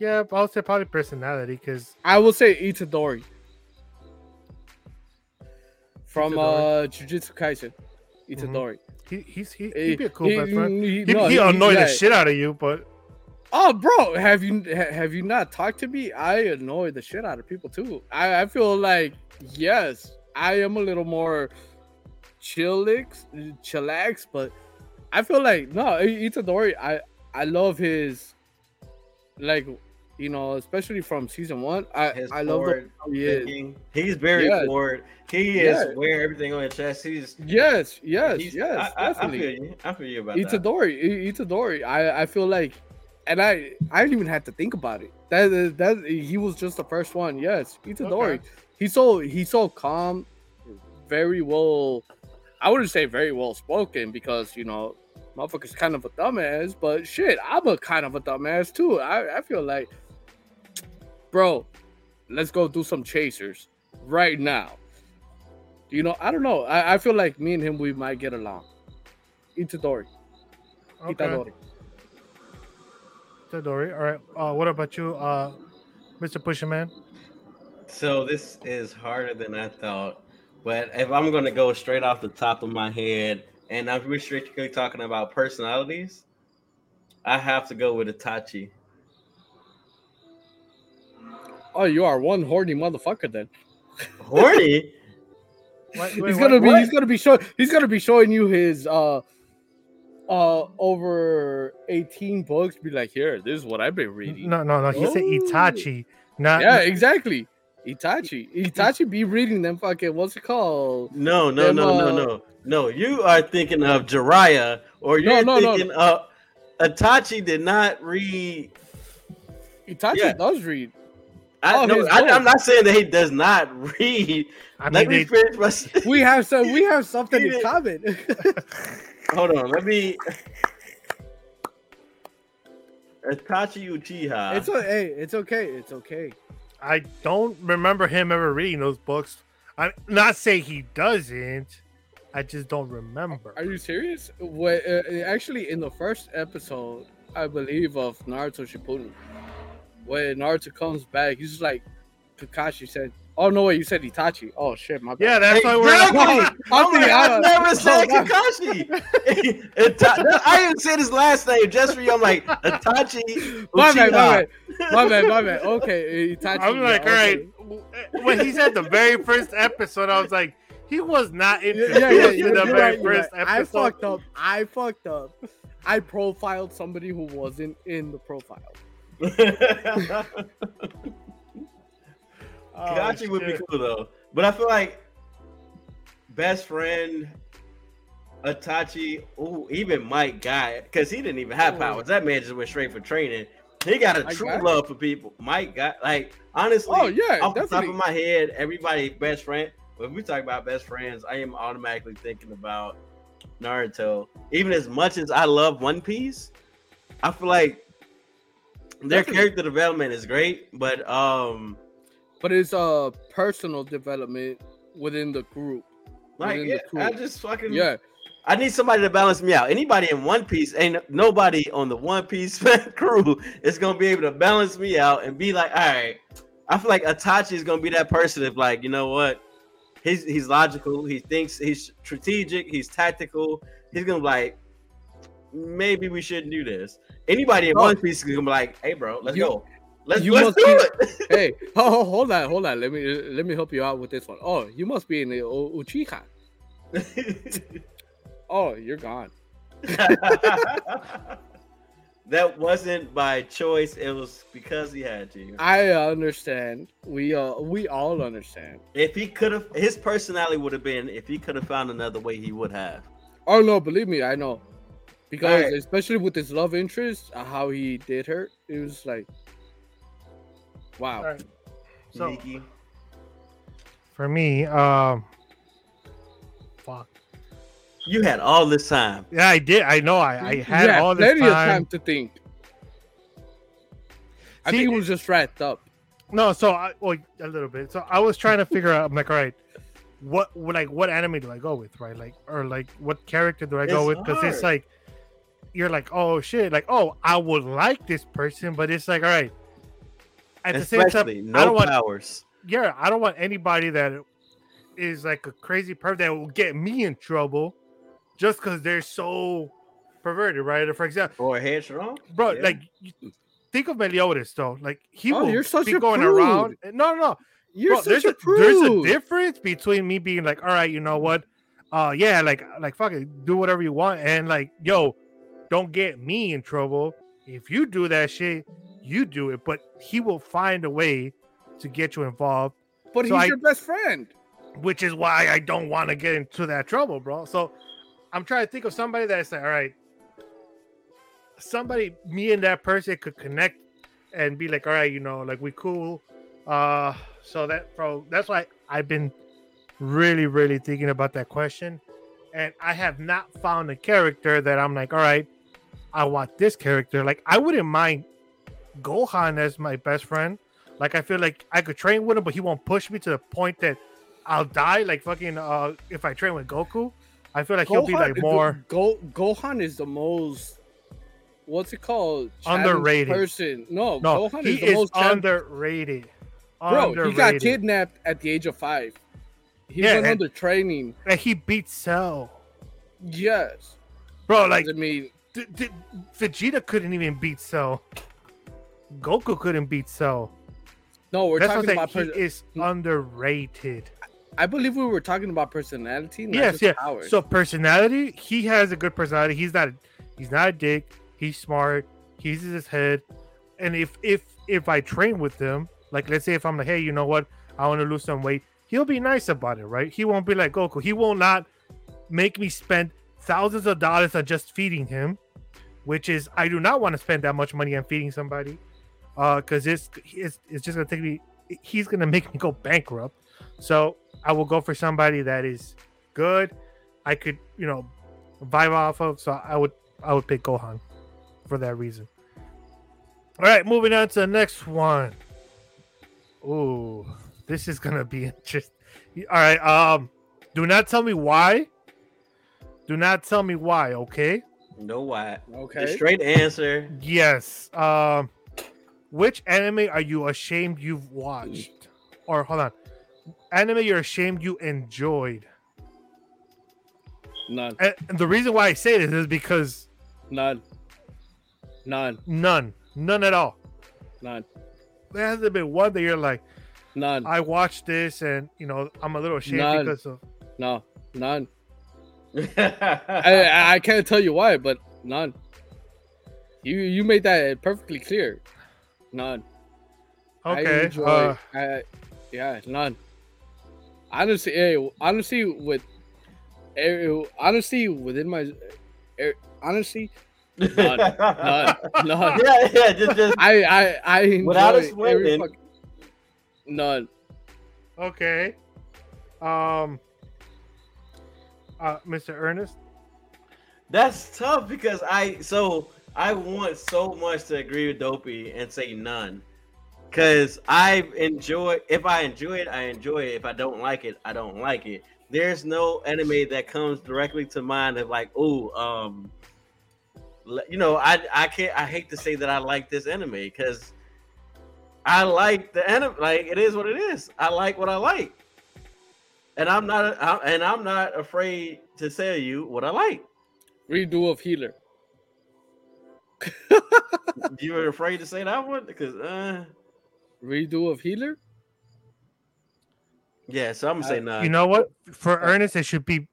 Yeah, I would say probably personality because I would say Itadori from Itadori. uh Jujutsu Kaisen. Itadori. Mm-hmm. He he's he, he'd be a cool he, best friend. He, he, no, he'll he, annoy he, the like, shit out of you, but. Oh, bro, have you have you not talked to me? I annoy the shit out of people too. I, I feel like yes, I am a little more chillax, chillax, but I feel like no, Itadori. I I love his, like, you know, especially from season one. I his I love the he is. He's very yes. bored. He is yes. wearing everything on his chest. He's yes, yes, he's, yes. I, I, I feel you. I feel you about Itadori, that. Itadori. I I feel like. And I, I didn't even have to think about it. That that he was just the first one. Yes, Itadori. Okay. He's so he's so calm, very well. I wouldn't say very well spoken because you know, motherfucker's kind of a dumbass. But shit, I'm a kind of a dumbass too. I, I feel like, bro, let's go do some chasers right now. You know, I don't know. I, I feel like me and him we might get along. Itadori. Okay. Itadori. Dory. All right. Uh, what about you, uh, Mister Pusherman? So this is harder than I thought, but if I'm going to go straight off the top of my head, and I'm strictly talking about personalities, I have to go with Itachi. Oh, you are one horny motherfucker then. Horny? Wait, wait, he's gonna wait, be. What? He's gonna be showing. He's gonna be showing you his. Uh, Uh, over eighteen books, be like, here, this is what I've been reading. No, no, no. He oh. said Itachi. Not yeah, exactly. Itachi. Itachi be reading them fucking, what's it called? No, no, them, no, no, uh... no. No, you are thinking of Jiraiya, or you're no, no, thinking no. of... Itachi did not read... Itachi yeah. does read. I, oh, no, I, I'm not saying that he does not read. I mean, Let me they... finish my... We have, some, we have something in common. Hold on, let me. Itachi Uchiha. It's okay. It's okay. It's okay. I don't remember him ever reading those books. I'm not saying he doesn't. I just don't remember. Are you serious? What? Uh, actually, in the first episode, I believe of Naruto Shippuden, when Naruto comes back, he's just like, Kakashi said. Oh no! Wait, you said Itachi. Oh shit, my bad. Yeah, that's exactly. why we're. Oh, like, I never said oh, Kakashi. Ita- I didn't say his last name just for you. I'm like Itachi. My bad, my bad, my bad, my bad. Okay, Itachi. I'm like, yeah, all okay. right. When he said the very first episode, I was like, he was not introduced yeah, yeah, yeah, in the very right, first right. episode. I fucked up. I fucked up. I profiled somebody who wasn't in the profile. Kakashi oh, would be cool though, but I feel like best friend Itachi, ooh, even Mike Guy, because he didn't even have powers. That man just went straight for training. He got a I true got love it. for people. Mike Guy, like honestly, oh, yeah, off definitely. the top of my head, everybody's best friend. When we talk about best friends, I am automatically thinking about Naruto. Even as much as I love One Piece, I feel like their definitely. character development is great, but um. But it's a uh, personal development within the group. Like, within yeah, the group. I just fucking yeah. I need somebody to balance me out. Anybody in One Piece, ain't nobody on the One Piece crew is gonna be able to balance me out and be like, all right. I feel like Itachi is gonna be that person. If like, you know what, he's he's logical. He thinks he's strategic. He's tactical. He's gonna be like, maybe we shouldn't do this. Anybody in oh. One Piece is gonna be like, hey, bro, let's you- go. Let's, you let's must do be, it. Hey, oh, hold on, hold on. Let me let me help you out with this one. Oh, you must be in the Uchiha. Oh, you're gone. That wasn't by choice. It was because he had to. I understand. We uh, we all understand. If he could have, his personality would have been. If he could have found another way, he would have. Oh no, believe me, I know. Because right. especially with his love interest, how he did her, it was like. Wow. Right. So Mickey. For me, um, fuck. You had all this time. Yeah, I did. I know. I, I had, had all this time. Plenty of time to think. I See, think it was just wrapped up. No, so I, well, a little bit. So I was trying to figure out. I'm like, all right, what, like, what anime do I go with, right? Like, or like, what character do I go it's with? Because it's like, you're like, oh shit, like, oh, I would like this person, but it's like, all right. At Especially, the same time, no I don't powers. Want. Yeah, I don't want anybody that is like a crazy pervert that will get me in trouble, just because they're so perverted, right? For example, or headstrong, bro. Yeah. Like. You, Think of Meliodas though, like he oh, will you're such be a going prude. Around. No, no, no. You're Bro, such there's a, a prude. There's a difference between me being like, all right, you know what? Uh, yeah, like, like fuck it, do whatever you want, and like, yo, don't get me in trouble. If you do that shit, you do it. But he will find a way to get you involved. But so he's I, your best friend, which is why I don't want to get into that trouble, bro. So I'm trying to think of somebody that's like, all right. Somebody, me and that person could connect and be like, all right, you know, like we cool. Uh, so that, bro, that's why I've been really, really thinking about that question. And I have not found a character that I'm like, all right, I want this character. Like, I wouldn't mind Gohan as my best friend. Like, I feel like I could train with him, but he won't push me to the point that I'll die. Like, fucking, uh, if I train with Goku, I feel like Gohan, he'll be like more. Go- Gohan is the most. What's it called? Challenge underrated person. No, no Gohan he is, the is most underrated. Bro, underrated. He got kidnapped at the age of five. He yeah, went under training. And he beat Cell. Yes. Bro, like I mean, d- d- Vegeta couldn't even beat Cell. Goku couldn't beat Cell. No, we're That's talking about he pers- is underrated. I believe we were talking about personality. Not yes, just yeah. Powers. So personality, he has a good personality. He's not. He's not a dick. He's smart. He uses his head. And if if if I train with him, like let's say if I'm like, hey, you know what? I want to lose some weight. He'll be nice about it, right? He won't be like Goku. He will not make me spend thousands of dollars on just feeding him, which is I do not want to spend that much money on feeding somebody, uh, because it's, it's it's just gonna take me. He's gonna make me go bankrupt. So I will go for somebody that is good. I could you know vibe off of. So I would I would pick Gohan. For that reason. All right, moving on to the next one. Ooh, this is gonna be interesting. All right, um, do not tell me why. Do not tell me why, okay? No why. Okay. The straight answer. Yes. Um, which anime are you ashamed you've watched? Or hold on, anime you're ashamed you enjoyed? None. And the reason why I say this is because none. None. None. None at all. None. There hasn't been one that you're like, none. I watched this and, you know, I'm a little ashamed none. because of. No, none. I, I can't tell you why, but none. You you made that perfectly clear. None. Okay. I enjoy, uh, I, yeah, none. Honestly, honestly, with, honestly, within my, honestly, None, none, none. Yeah, yeah, just, just I, I, I enjoy without a sweat. Fuck... None. Okay. Um. Uh, Mister Ernest. That's tough because I so I want so much to agree with Dopey and say none, because I enjoy. If I enjoy it, I enjoy it. If I don't like it, I don't like it. There's no anime that comes directly to mind of like, ooh, um. You know, I I can't. I hate to say that I like this anime because I like the anime. Like it is what it is. I like what I like, and I'm not. I, and I'm not afraid to tell you what I like. Redo of Healer. You were afraid to say that one because uh... redo of Healer. Yeah, so I'm gonna I, say no. You know what? For Ernest, it should be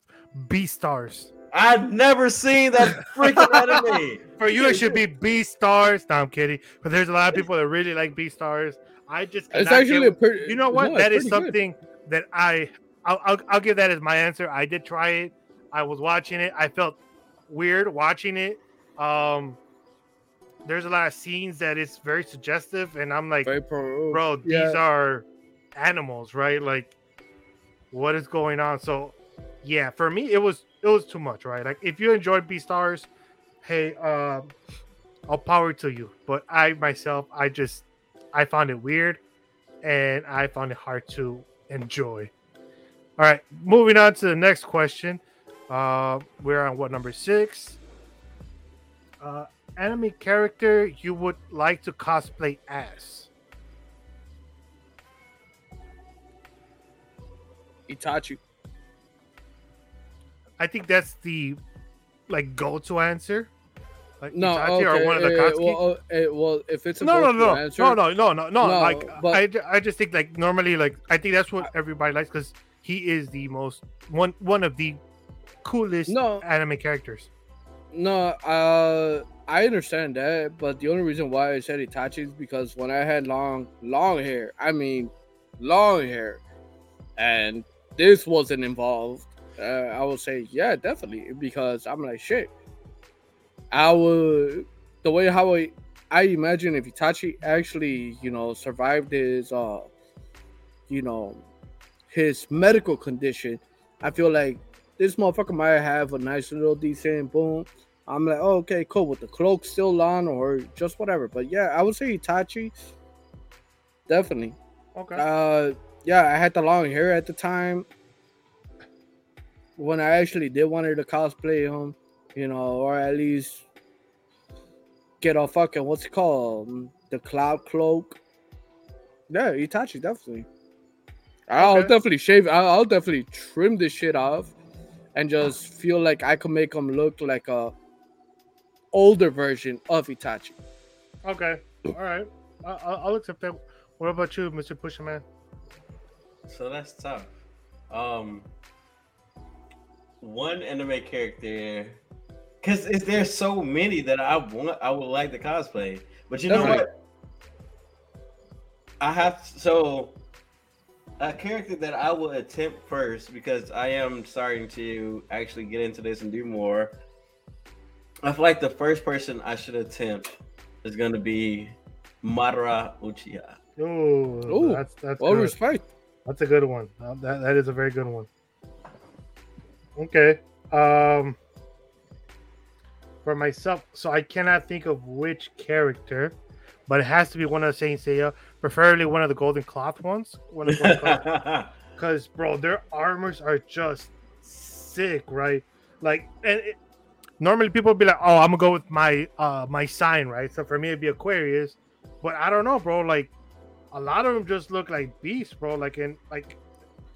Beastars. I've never seen that freaking anime. For you, it should be Beastars. No, I'm kidding. But there's a lot of people that really like Beastars. I just it's actually pretty, you know what? No, that is something good. that I I'll, I'll I'll give that as my answer. I did try it. I was watching it. I felt weird watching it. Um, there's a lot of scenes that it's very suggestive, and I'm like, bro, these yeah. are animals, right? Like, what is going on? So yeah, for me, it was it was too much, right? Like, if you enjoyed Beastars, hey, um, I'll power to you. But I myself, I just, I found it weird, and I found it hard to enjoy. All right, moving on to the next question. Uh, we're on what, number six? Uh, anime character you would like to cosplay as? Itachi. I think that's the like go-to answer. Like no, Itachi okay. or one of the Katsuki. Well, it, well, if it's a no, no, no, answer, no, no, no, no, no. Like but... I, I just think like normally like I think that's what everybody likes because he is the most one one of the coolest no, anime characters. No, uh, I understand that, but the only reason why I said Itachi is because when I had long, long hair, I mean, long hair, and this wasn't involved. Uh, I would say, yeah, definitely, because I'm like, shit. I would, the way how I, I imagine if Itachi actually, you know, survived his, uh, you know, his medical condition, I feel like this motherfucker might have a nice little decent boom. I'm like, oh, okay, cool, with the cloak still on or just whatever. But yeah, I would say Itachi, definitely. Okay. Uh, yeah, I had the long hair at the time. When I actually did want her to cosplay him, you know, or at least get a fucking, what's it called? The cloud cloak. Yeah, Itachi, definitely. Okay. I'll definitely shave. I'll definitely trim this shit off and just feel like I can make him look like a older version of Itachi. Okay. All right. I'll, I'll accept that. What about you, Mister Pusherman? So that's tough. Um... One anime character, because there's so many that I want, I would like to cosplay. But you know right. what? I have so a character that I will attempt first because I am starting to actually get into this and do more. I feel like the first person I should attempt is going to be Madara Uchiha. Oh, that's that's well, respect. That's a good one. That that is a very good one. Okay. Um, for myself, so I cannot think of which character, but it has to be one of the Saint Seiya, preferably one of the Golden Cloth ones. One of the Golden Cloth. Because, bro, their armors are just sick, right? Like, and it, normally people would be like, oh, I'm going to go with my uh, my sign, right? So for me, it'd be Aquarius. But I don't know, bro. Like, a lot of them just look like beasts, bro. Like, in, like...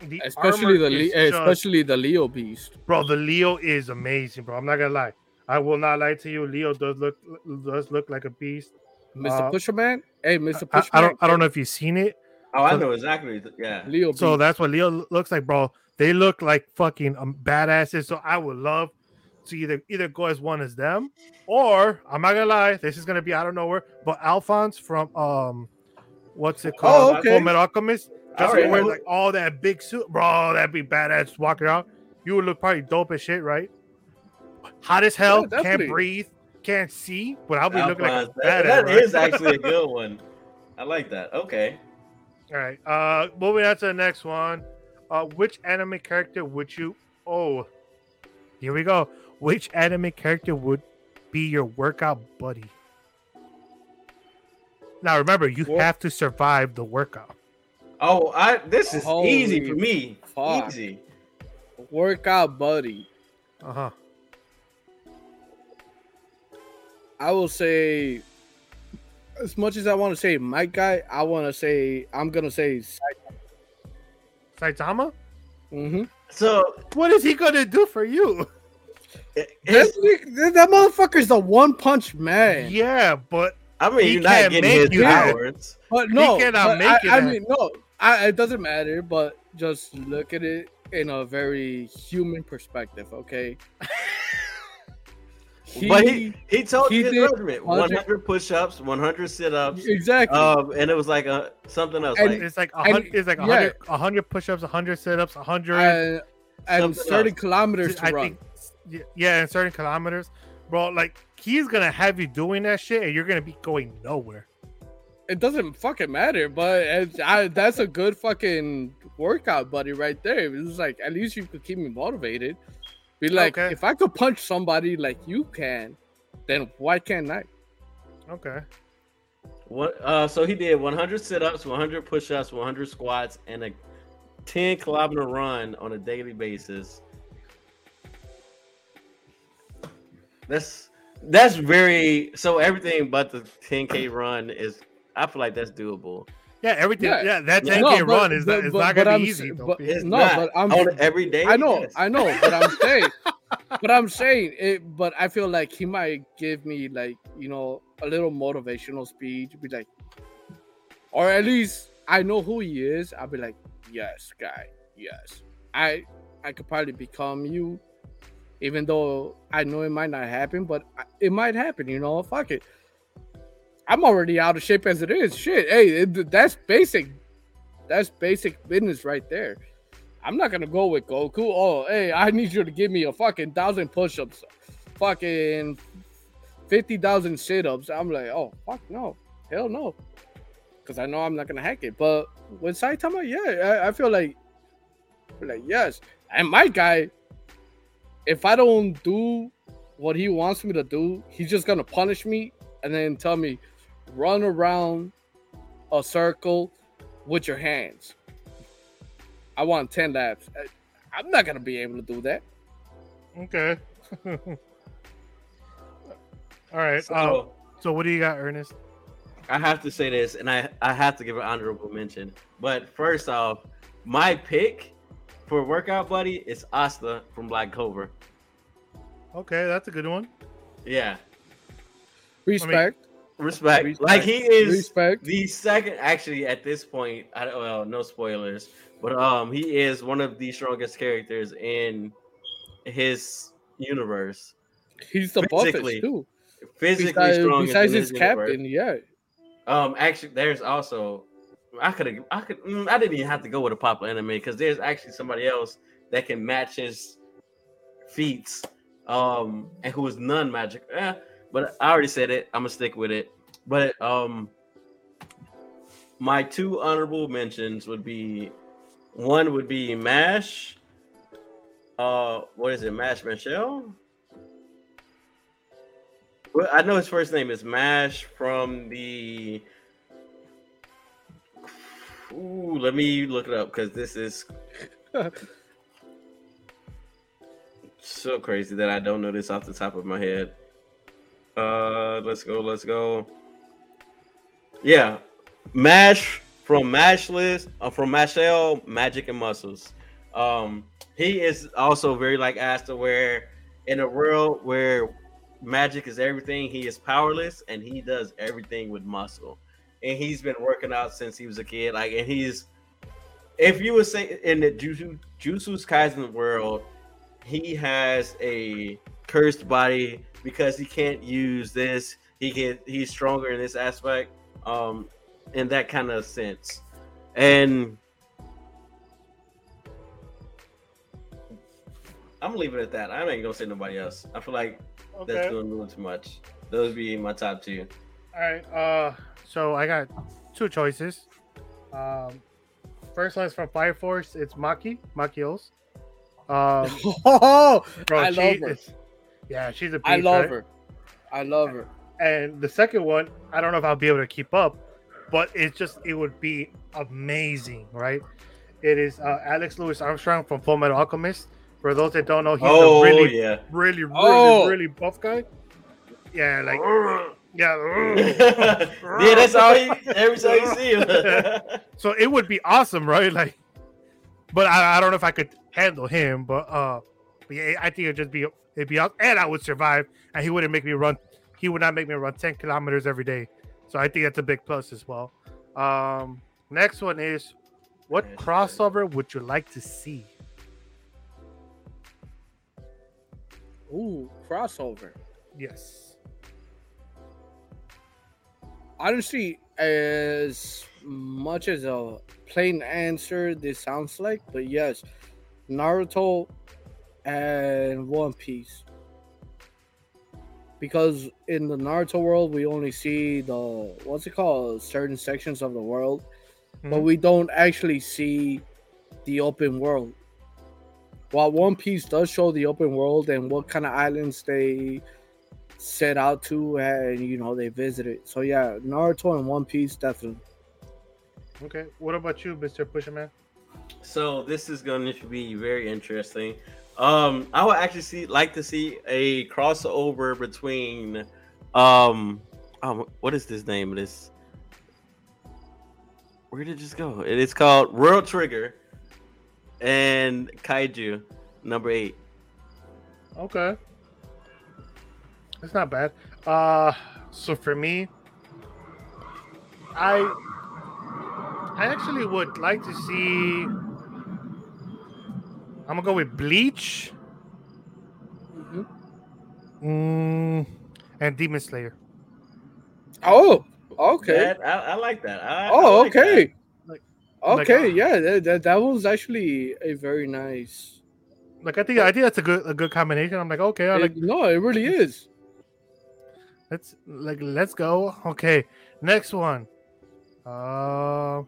The especially the Le- just, especially the Leo beast, bro. The Leo is amazing, bro. I'm not gonna lie. I will not lie to you. Leo does look does look like a beast, Mister Uh, Pusherman. Hey, Mister Pusherman. I, I don't I don't know if you've seen it. Oh, I know exactly. Yeah, Leo. Beast. So that's what Leo looks like, bro. They look like fucking um, badasses. So I would love to either either go as one as them, or I'm not gonna lie. This is gonna be out of nowhere. But Alphonse from um, what's it called? Oh, okay. Full Metal Alchemist. Just right. Wear like all that big suit, bro. That'd be badass walking out. You would look probably dope as shit, right? Hot as hell, yeah, can't breathe, can't see, but I'll be Alphonse, looking like a badass. That, that right? is actually a good one. I like that. Okay. All right. Uh, moving on to the next one. Uh, which anime character would you? Oh, here we go. Which anime character would be your workout buddy? Now remember, you what? have to survive the workout. Oh, I this is Holy easy for me. Fuck. Easy. Workout buddy. Uh-huh. I will say, as much as I want to say my guy, I want to say, I'm going to say Saitama. Saitama? Mm-hmm. So, what is he going to do for you? This, that motherfucker's the One Punch Man. Yeah, but I mean, he you're not getting his you powers. But no, he cannot but make I, it. I happen. mean, no. I, it doesn't matter, but just look at it in a very human perspective, okay? he, but he, he told you his regimen: one hundred push-ups, one hundred sit-ups, exactly. Um, and it was like a something else. And, like, it's like one hundred, and, it's like one hundred, yeah. one hundred push-ups, one hundred sit-ups, one hundred and, and certain else. kilometers to I run. Think, yeah, and certain kilometers, bro. Like he's gonna have you doing that shit, and you're gonna be going nowhere. it doesn't fucking matter, but it, I, that's a good fucking workout buddy right there. It's like, at least you could keep me motivated. Be like, okay, if I could punch somebody like you can, then why can't I? Okay. What? Uh, so he did one hundred sit-ups, one hundred push-ups, one hundred squats, and a ten-kilometer run on a daily basis. That's that's very so everything but the ten K run is. I feel like that's doable. Yeah, everything. Yeah, yeah that ten K no, run is but, not, it's but, not gonna but be I'm, easy. But, it's no, not. But I'm on every day. I know, yes. I know, but I'm saying, but I'm saying it. But I feel like he might give me like you know a little motivational speech, be like, or at least I know who he is. I'll be like, yes, guy, yes, I I could probably become you, even though I know it might not happen, but it might happen. You know, fuck it. I'm already out of shape as it is. Shit, hey, it, that's basic. That's basic business right there. I'm not gonna go with Goku. Oh, hey, I need you to give me a fucking thousand push-ups, fucking fifty thousand sit-ups. I'm like, oh fuck no, hell no, because I know I'm not gonna hack it. But with Saitama, yeah, I, I feel like, I feel like yes. And my guy, if I don't do what he wants me to do, he's just gonna punish me and then tell me, run around a circle with your hands. I want ten laps. I'm not going to be able to do that. Okay. All right. So, um, so what do you got, Ernest? I have to say this, and I, I have to give an honorable mention. But first off, my pick for Workout Buddy is Asta from Black Clover. Okay, that's a good one. Yeah. Respect. I mean, Respect. Respect. Like he is Respect. the second, actually, at this point. I don't, well, no spoilers, but um, he is one of the strongest characters in his universe. He's the physically, buffest too. Physically besides, strongest. Besides his, his captain, yeah. Um, actually, there's also I could I could I didn't even have to go with a popular anime because there's actually somebody else that can match his feats, um, and who is non-magic. Eh, But I already said it. I'm gonna stick with it. But um, my two honorable mentions would be, one would be Mash. Uh, what is it, Mash Michelle? Well, I know his first name is Mash from the. Ooh, let me look it up because this is so crazy that I don't know this off the top of my head. Uh, let's go, let's go. Yeah, Mash from Mashle, uh, from Mashle, Magic and Muscles. Um, he is also very like Asta, where in a world where magic is everything, he is powerless and he does everything with muscle. And he's been working out since he was a kid. Like, and he's, if you would say in the Jujutsu Kaisen world, he has a cursed body. Because he can't use this, he can he's stronger in this aspect, um, in that kind of sense. And I'm leaving it at that. I ain't gonna say nobody else. I feel like okay. that's doing a little too much. Those would be my top two. All right. Uh, so I got two choices. Um, first one's from Fire Force. It's Maki Makios. Um, oh, bro, I love her. Yeah, she's a beast, I love right? her. I love her. And the second one, I don't know if I'll be able to keep up, but it's just, it would be amazing, right? It is uh, Alex Louis Armstrong from Full Metal Alchemist. For those that don't know, he's oh, a really, yeah. really, really, oh. really buff guy. Yeah, like, yeah. yeah, that's all you, every time you see him. So it would be awesome, right? Like, but I, I don't know if I could handle him, but, uh, but yeah, I think it'd just be It'd be out, and I would survive, and he wouldn't make me run. He would not make me run ten kilometers every day. So I think that's a big plus as well. Um, next one is, what yeah, crossover yeah. would you like to see? Ooh, crossover. Yes. Honestly, as much as a plain answer this sounds like, but yes, Naruto and One Piece, because in the Naruto world, we only see the, what's it called, certain sections of the world, mm-hmm. but we don't actually see the open world. While One Piece does show the open world and what kind of islands they set out to and, you know, they visited. So, yeah, Naruto and One Piece, definitely. Okay. What about you, Mister Pusherman? So, this is going to be very interesting. Um, I would actually see, like to see a crossover between, um, um, what is this name? This, where did it just go? It is called World Trigger and Kaiju number eight. Okay, that's not bad. Uh, so for me, I, I actually would like to see. I'm gonna go with Bleach, mm-hmm. mm, and Demon Slayer. Oh, okay. That, I, I like that. I, oh, I like okay. That. Like, okay, like, yeah, that, that that was actually a very nice. Like I think I think that's a good a good combination. I'm like, okay, I it, like. No, it really is. Let's like let's go. Okay, next one. Uh,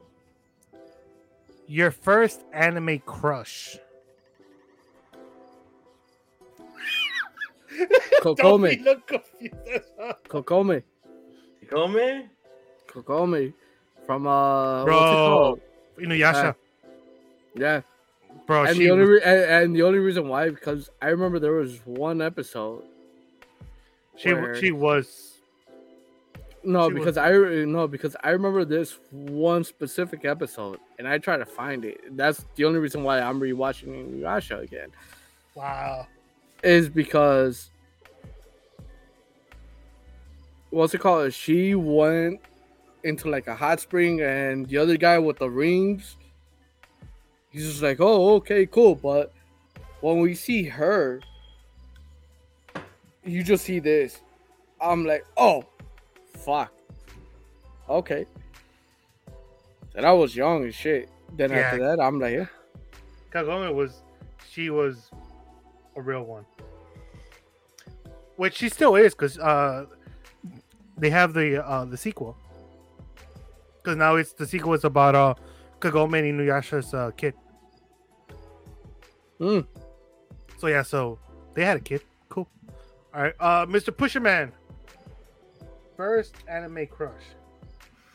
your first anime crush. Kokome. Kokome. Kokome? Kokome. From, uh... Bro. What's it called? Inuyasha. Uh, yeah. Bro, and she... The only re- and, and the only reason why, because I remember there was one episode... She where... she was... No, she because was... I... No, because I remember this one specific episode, and I tried to find it. That's the only reason why I'm rewatching Inuyasha again. Wow. Is because what's it called? She went into like a hot spring, and the other guy with the rings, he's just like, "Oh, okay, cool." But when we see her, you just see this. I'm like, "Oh, fuck, okay." And I was young as shit. Then yeah. After that, I'm like, "Yeah." Kagome was, she was. A real one, which she still is, because uh, they have the uh, the sequel. Because now it's the sequel is about uh, Kagome and Inuyasha's uh, kid. Mm. So yeah, so they had a kid. Cool. All right, uh, Mister Pusherman. First anime crush.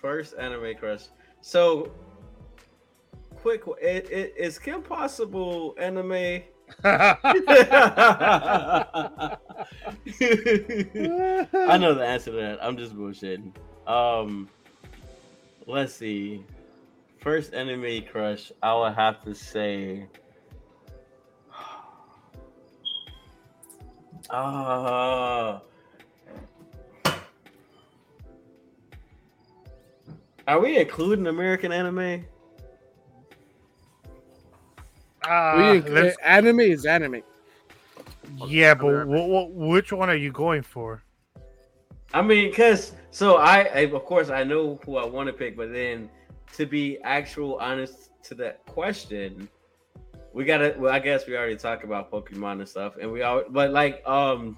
First anime crush. So quick, it, it is Kim Possible anime. I know the answer to that. I'm just bullshitting. Um, let's see. First anime crush, I would have to say. Uh, are we including American anime? Uh, we, uh, anime is anime. Yeah, but what, what, which one are you going for? I mean, because, so I, I, of course, I know who I want to pick, but then to be actual honest to that question, we got to, well, I guess we already talked about Pokemon and stuff, and we all, but like, um,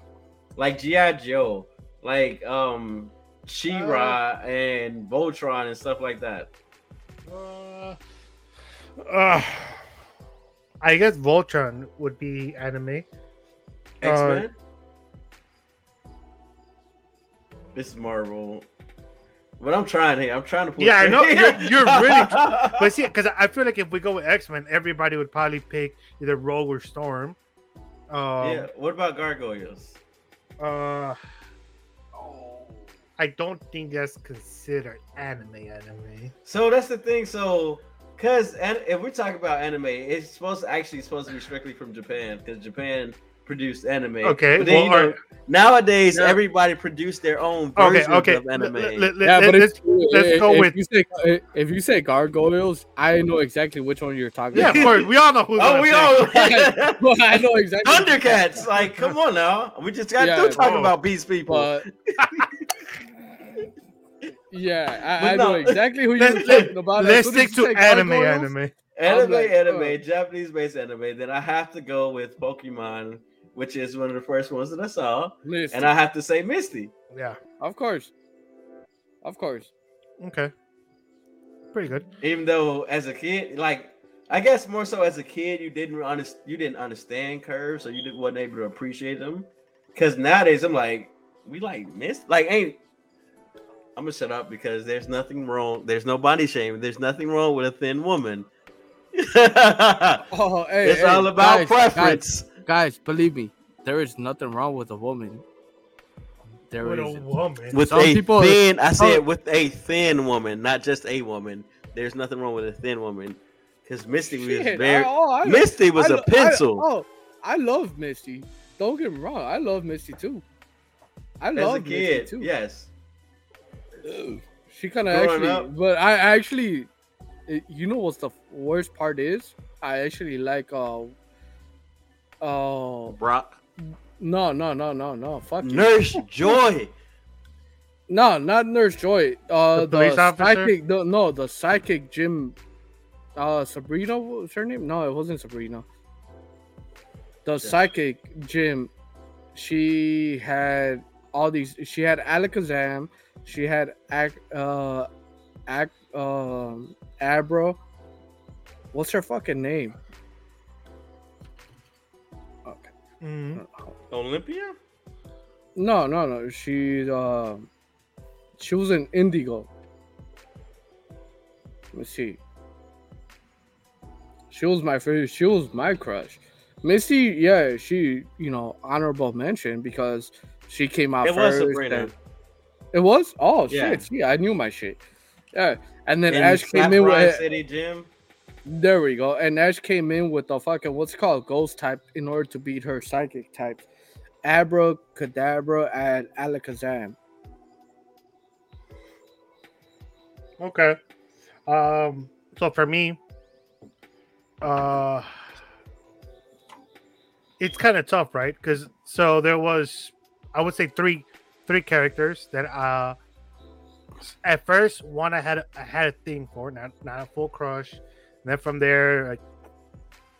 like G I. Joe, like, um, She-Ra uh, and Voltron and stuff like that. Uh, uh. I guess Voltron would be anime. X-Men? Uh, this is Marvel. But I'm trying here. I'm trying to pull. Yeah, I know. You're, you're really... But see, because I feel like if we go with X-Men, everybody would probably pick either Rogue or Storm. Um, yeah, what about Gargoyles? Uh, oh, I don't think that's considered anime anime. So that's the thing, so... Because if we're talking about anime, it's supposed to actually supposed to be strictly from Japan, because Japan produced anime. Okay. But then, well, you know, right. Nowadays, yeah. Everybody produced their own version okay, okay. of anime. L- l- l- yeah, but let's, let's, let's go if with... You say, if you say Gargoyles, I know exactly which one you're talking yeah, about. Yeah, of course. We all know who oh, we all. Well, I know exactly. Thundercats. Like, come on now. We just got yeah, through talking oh. about beast people. But... Yeah, I, I no. know exactly who you're talking about. Let's stick to anime, anime, anime, anime, like, anime, oh. Japanese-based anime. Then I have to go with Pokemon which is one of the first ones that I saw. Misty. And I have to say Misty. Yeah. Of course. Of course. Okay. Pretty good. Even though as a kid, like, I guess more so as a kid, you didn't understand, you didn't understand curves, so you didn't, wasn't able to appreciate them. Because nowadays, I'm like, we like Misty. Like, ain't... I'm going to shut up because there's nothing wrong. There's no body shaming. There's nothing wrong with a thin woman. oh, hey, it's hey, all about guys, preference. Guys, guys, believe me, there is nothing wrong with a woman. There with is a woman. With Some a people thin, are... I said with a thin woman, not just a woman. There's nothing wrong with a thin woman. Because Misty Shit, was very... Oh, I, Misty was I, a pencil. I, oh, I love Misty. Don't get me wrong. I love Misty too. I As love a kid, Misty too. Yes. She kind of actually, up. but I actually, you know what's the worst part is? I actually like, uh, uh, Brock. No, no, no, no, no. Fuck Nurse you. Joy. No, not Nurse Joy. Uh, the, the psychic. The, no, the psychic gym. Uh, Sabrina was her name? No, it wasn't Sabrina. The yeah. psychic gym. She had all these. She had Alakazam. She had Ac, uh, Ac, um, Abra. What's her fucking name? Okay. Mm-hmm. Olympia? No, no, no. She, uh, she was an Indigo. Let me see. She was my favorite. She was my crush. Misty, yeah, she, you know, honorable mention because she came out it first. It was Sabrina. It was? Oh, yeah. shit. Yeah, I knew my shit. Yeah. And then and Ash came in with... City Gym. There we go. And Ash came in with the fucking, what's called Ghost type in order to beat her Psychic type. Abracadabra and Alakazam. Okay. Um. So for me, uh, it's kind of tough, right? Because, so there was, I would say three... Three characters that uh at first one I had I had a thing for, not not a full crush. And then from there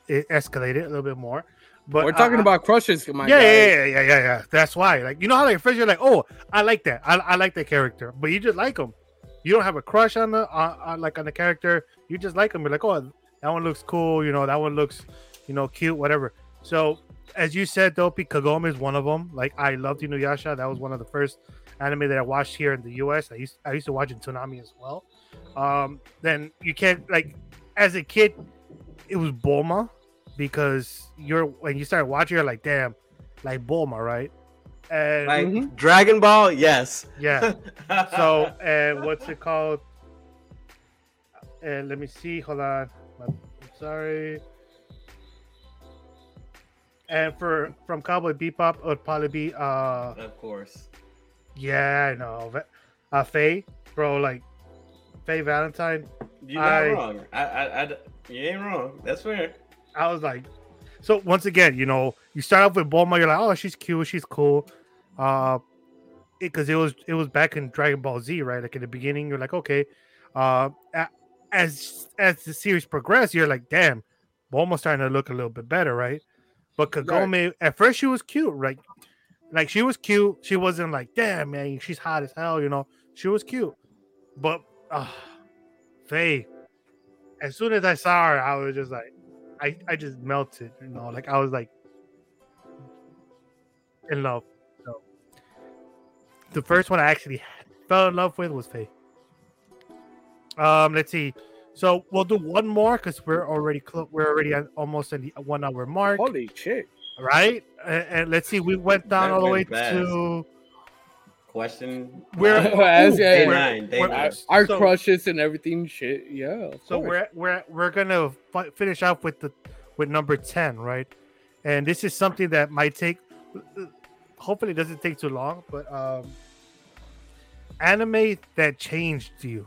it escalated a little bit more. But we're talking uh, about crushes, my yeah, guy. yeah, yeah, yeah, yeah, yeah. That's why. Like, you know how like at first you're like, oh, I like that, I, I like that character, but you just like him. You don't have a crush on the on, on like on the character. You just like him. You're like, oh, that one looks cool. You know, that one looks, you know, cute, whatever. So. As you said, Dopey, Kagome is one of them. Like, I loved Inuyasha. That was one of the first anime that I watched here in the U S. I used I used to watch in Toonami as well. Um, then you can't, like, as a kid, it was Bulma because you're when you start watching, you're like, damn, like Bulma, right? And like mm-hmm. Dragon Ball, yes, yeah. So, and what's it called? And let me see. Hold on. I'm sorry. And for from Cowboy Bebop, it would probably be uh, of course, yeah, I know, uh, Faye, bro, like Faye Valentine. You're not I, wrong. I, I, I, you ain't wrong. That's fair. I was like, so once again, you know, you start off with Bulma, you're like, oh, she's cute, she's cool, uh, because it, it was it was back in Dragon Ball Z, right? Like in the beginning, you're like, okay, uh, as as the series progressed, you're like, damn, Bulma's starting to look a little bit better, right? But Kagome, right. At first she was cute, right? Like she was cute. She wasn't like, damn, man, she's hot as hell, you know. She was cute. But uh, Faye, as soon as I saw her, I was just like, I, I just melted, you know. Like I was like in love. So the first one I actually fell in love with was Faye. Um, let's see. So we'll do one more because we're already close. We're already at almost at the one hour mark. Holy shit! Right? And, and let's see. We went down that all the way fast. to question. We're, ooh, day we're, nine, day we're nine. Our so, crushes and everything. Shit. Yeah. So course. we're we're we're gonna fi- finish off with the with number ten, right? And this is something that might take. Hopefully, it doesn't take too long. But um, anime that changed you.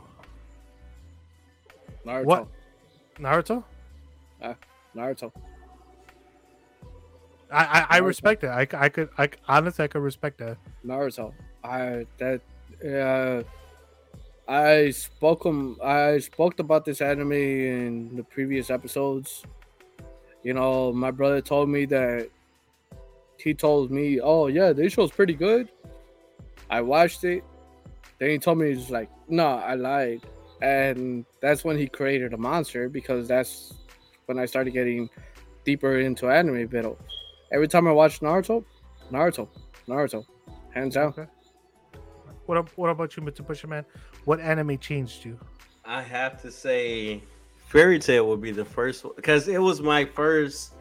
Naruto. What? Naruto? Uh, Naruto. I, I, I Naruto. respect that. I, I could I honestly I could respect that. Naruto. I that uh, I spoke um, I spoke about this anime in the previous episodes. You know, my brother told me that he told me, oh yeah, this show's pretty good. I watched it. Then he told me, he's like, nah, I lied. And that's when he created a monster, because that's when I started getting deeper into anime battle. Every time I watch Naruto, Naruto, Naruto, hands down. Okay. What up, what about you, Mister Pusherman? What anime changed you? I have to say Fairy Tail would be the first one, because it was my first,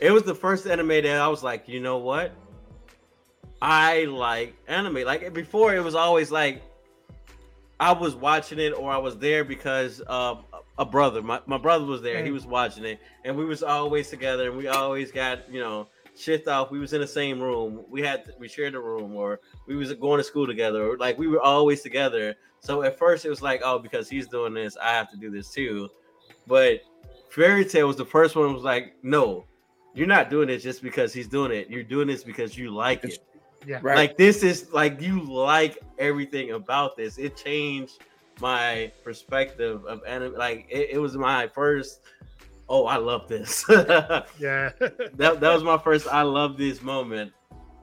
it was the first anime that I was like, you know what? I like anime. Like before, it was always like I was watching it, or I was there because of a brother. My, my brother was there. He was watching it, and we was always together, and we always got, you know, shift off. We was in the same room. We had to, we shared a room, or we was going to school together. Or like we were always together. So at first it was like, oh, because he's doing this, I have to do this too. But Fairy Tail was the first one. It was like, no, you're not doing it just because he's doing it. You're doing this because you like it. Yeah. Right. Like this is like, you like everything about this. It changed my perspective of anime. Like it, it was my first, oh, I love this. Yeah. that that was my first I love this moment.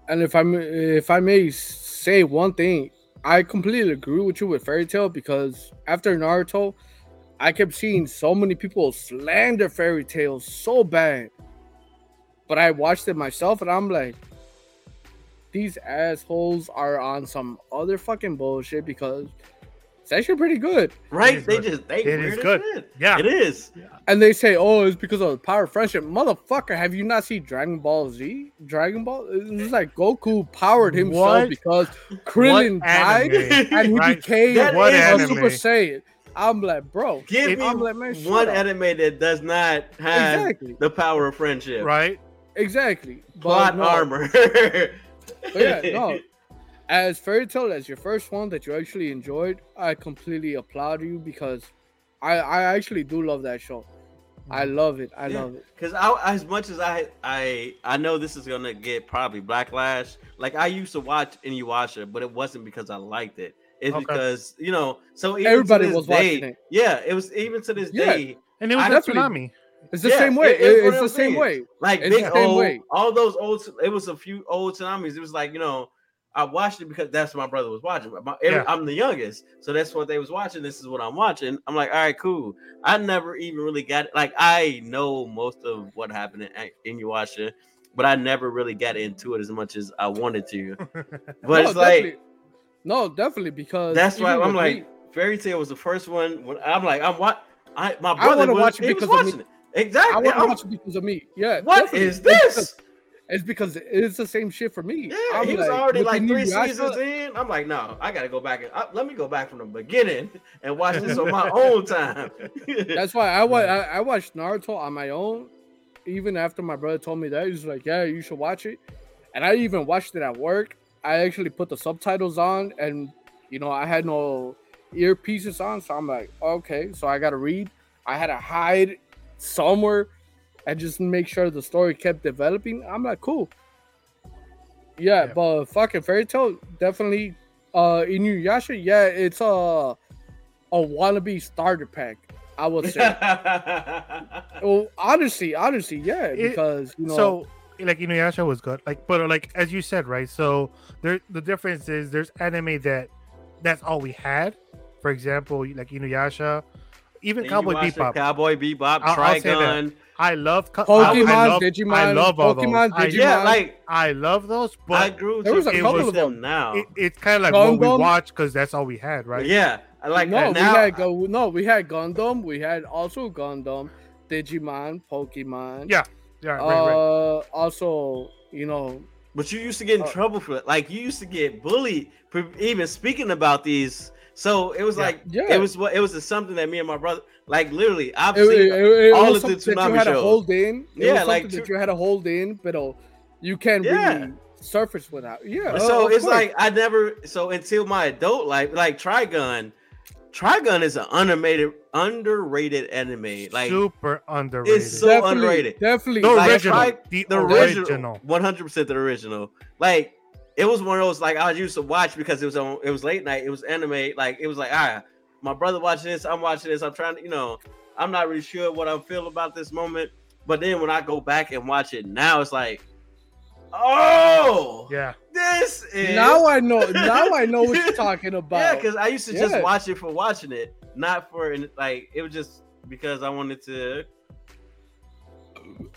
And if I if I may say one thing, I completely agree with you with Fairy Tail, because after Naruto, I kept seeing so many people slander Fairy Tail so bad. But I watched it myself and I'm like, these assholes are on some other fucking bullshit, because it's actually pretty good. Right? They good. just they it is good. Shit. Yeah, it is. Yeah. And they say, "Oh, it's because of the power of friendship." Motherfucker, have you not seen Dragon Ball Z? Dragon Ball? It's like Goku powered himself what? because Krillin died and he right. became what a Super Saiyan. I'm like, bro, give me like, man, one anime that does not have exactly. the power of friendship. Right? Exactly. Plot no. armor. But yeah, no. As Fairy Tail, as your first one that you actually enjoyed, I completely applaud you, because I, I actually do love that show. I love it. I yeah, love it. Because as much as I, I I know this is gonna get probably backlash. Like I used to watch Inuyasha, but it wasn't because I liked it. It's okay. because you know. So even everybody was day, watching it. Yeah, it was even to this yeah. day, and it was a Toonami. It's the yeah, same way. It, it's it's the same saying. way. Like it's big old, way. all those old. It was a few old Tsunamis. It was like, you know, I watched it because that's what my brother was watching. My, yeah. I'm the youngest, so that's what they was watching. This is what I'm watching. I'm like, all right, cool. I never even really got it. Like I know most of what happened in, in Inuyasha, but I never really got into it as much as I wanted to. But no, it's like, definitely. no, definitely because that's why I'm like, me. Fairy Tail was the first one. When I'm like, I'm what I my brother I was, watch it he was watching me. it. Exactly. I want to watch it because of me. Yeah. What definitely. is this? It's because it's the same shit for me. Yeah, I'm he was like, already like three seasons in. I'm like, no, I gotta go back and I, let me go back from the beginning and watch this on my own time. That's why I watch. I, I watched Naruto on my own. Even after my brother told me that, he was like, "Yeah, you should watch it." And I even watched it at work. I actually put the subtitles on, and you know, I had no earpieces on, so I'm like, okay, so I gotta read. I had to hide somewhere and just make sure the story kept developing. I'm like, cool. Yeah, yeah. But fucking Fairy Tail, definitely. Uh, Inuyasha, yeah, it's a a wannabe starter pack, I would say. Well, honestly, honestly, yeah, it, because you know, so like Inuyasha was good, like, but like as you said, right? So there, the difference is there's anime that that's all we had. For example, like Inuyasha. Even Cowboy Bebop, Cowboy Bebop, Trigun. I love Pokemon, I love, Digimon. I love all Pokemon, those. Digimon. I, yeah, like I love those. But I grew there was a couple was, of them now. It, it's kind of like Gundam. What we watch because that's all we had, right? Yeah, like no, now, we had go, no, we had Gundam. We had also Gundam, Digimon, Pokemon. Yeah, yeah, right, uh, right. Also, you know. But you used to get in uh, trouble for it. Like you used to get bullied for even speaking about these. So it was yeah. like yeah. it was what it was something that me and my brother like literally I've it, seen it, it, all it of the Toonami you had shows. A hold in. It yeah, was like that you had a hold in, but oh, you can't yeah. really surface without. Yeah. So oh, it's like I never. So until my adult life, like Trigun, Trigun is an underrated, underrated anime. Like super underrated. It's so definitely, underrated. Definitely the like, original, Tri- the, the original, one hundred percent the original. Like. It was one of those like I used to watch because it was on. It was late night. It was anime. Like it was like ah, my brother watching this. I'm watching this. I'm trying to you know. I'm not really sure what I feel about this moment. But then when I go back and watch it now, it's like Oh, yeah. This is now I know. Now I know what you're talking about. Yeah, because I used to yeah. just watch it for watching it, not for like it was just because I wanted to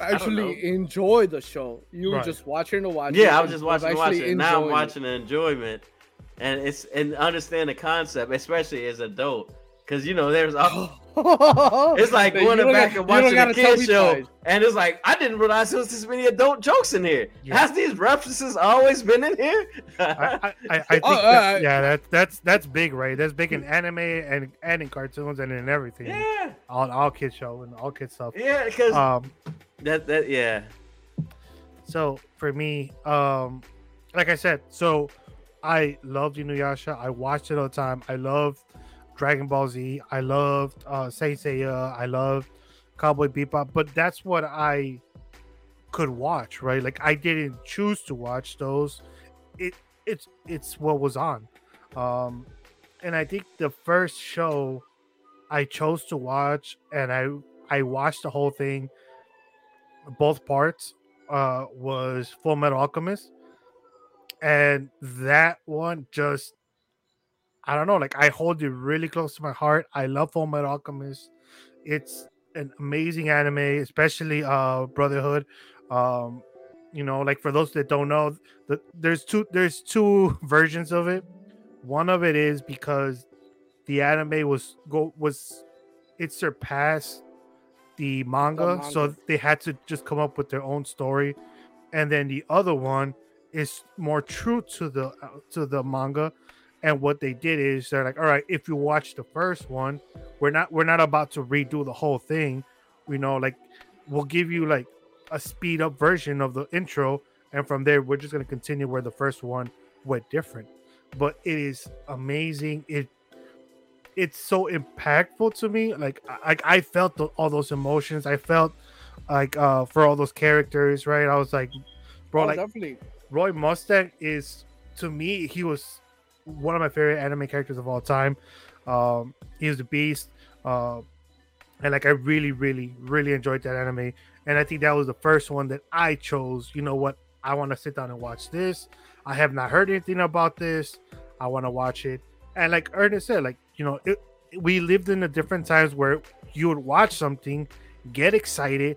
actually enjoy the show. You right. were just watching to watch. Yeah, it I was just watching to watch it. Now I'm watching it. The enjoyment, and it's and understand the concept, especially as an adult, because you know there's. Oh, it's like man, going back got, and watching a kid show twice. And it's like I didn't realize there was this many adult jokes in here. Yeah. Has these references always been in here? I, I, I think oh, that, uh, yeah that, that's that's big right that's big in anime and, and in cartoons and in everything yeah on all, all kids show and all kids stuff yeah because um that that yeah so for me um like I said so I loved Inuyasha. I watched it all the time. I loved Dragon Ball Z. I loved uh, Saint Seiya. I loved Cowboy Bebop. But that's what I could watch, right? Like I didn't choose to watch those. It it's it's what was on, um, and I think the first show I chose to watch, and I I watched the whole thing, both parts, uh, was Full Metal Alchemist, and that one just. I don't know, like I hold it really close to my heart. I love Full Metal Alchemist. It's an amazing anime, especially uh, Brotherhood. Um, you know, like for those that don't know, the, there's two there's two versions of it. One of it is because the anime was go was it surpassed the manga, the manga, so they had to just come up with their own story. And then the other one is more true to the to the manga. And what they did is they're like, all right, if you watch the first one, we're not we're not about to redo the whole thing. You know, like we'll give you like a speed up version of the intro. And from there, we're just going to continue where the first one went different. But it is amazing. It it's so impactful to me. Like I, I felt the, all those emotions. I felt like uh, for all those characters. Right. I was like, bro, oh, like definitely. Roy Mustang is to me, he was. One of my favorite anime characters of all time. Um, he was a beast. Uh, and like, I really, really, really enjoyed that anime. And I think that was the first one that I chose. You know what? I want to sit down and watch this. I have not heard anything about this. I want to watch it. And like Ernest said, like, you know, it, we lived in the different times where you would watch something, get excited,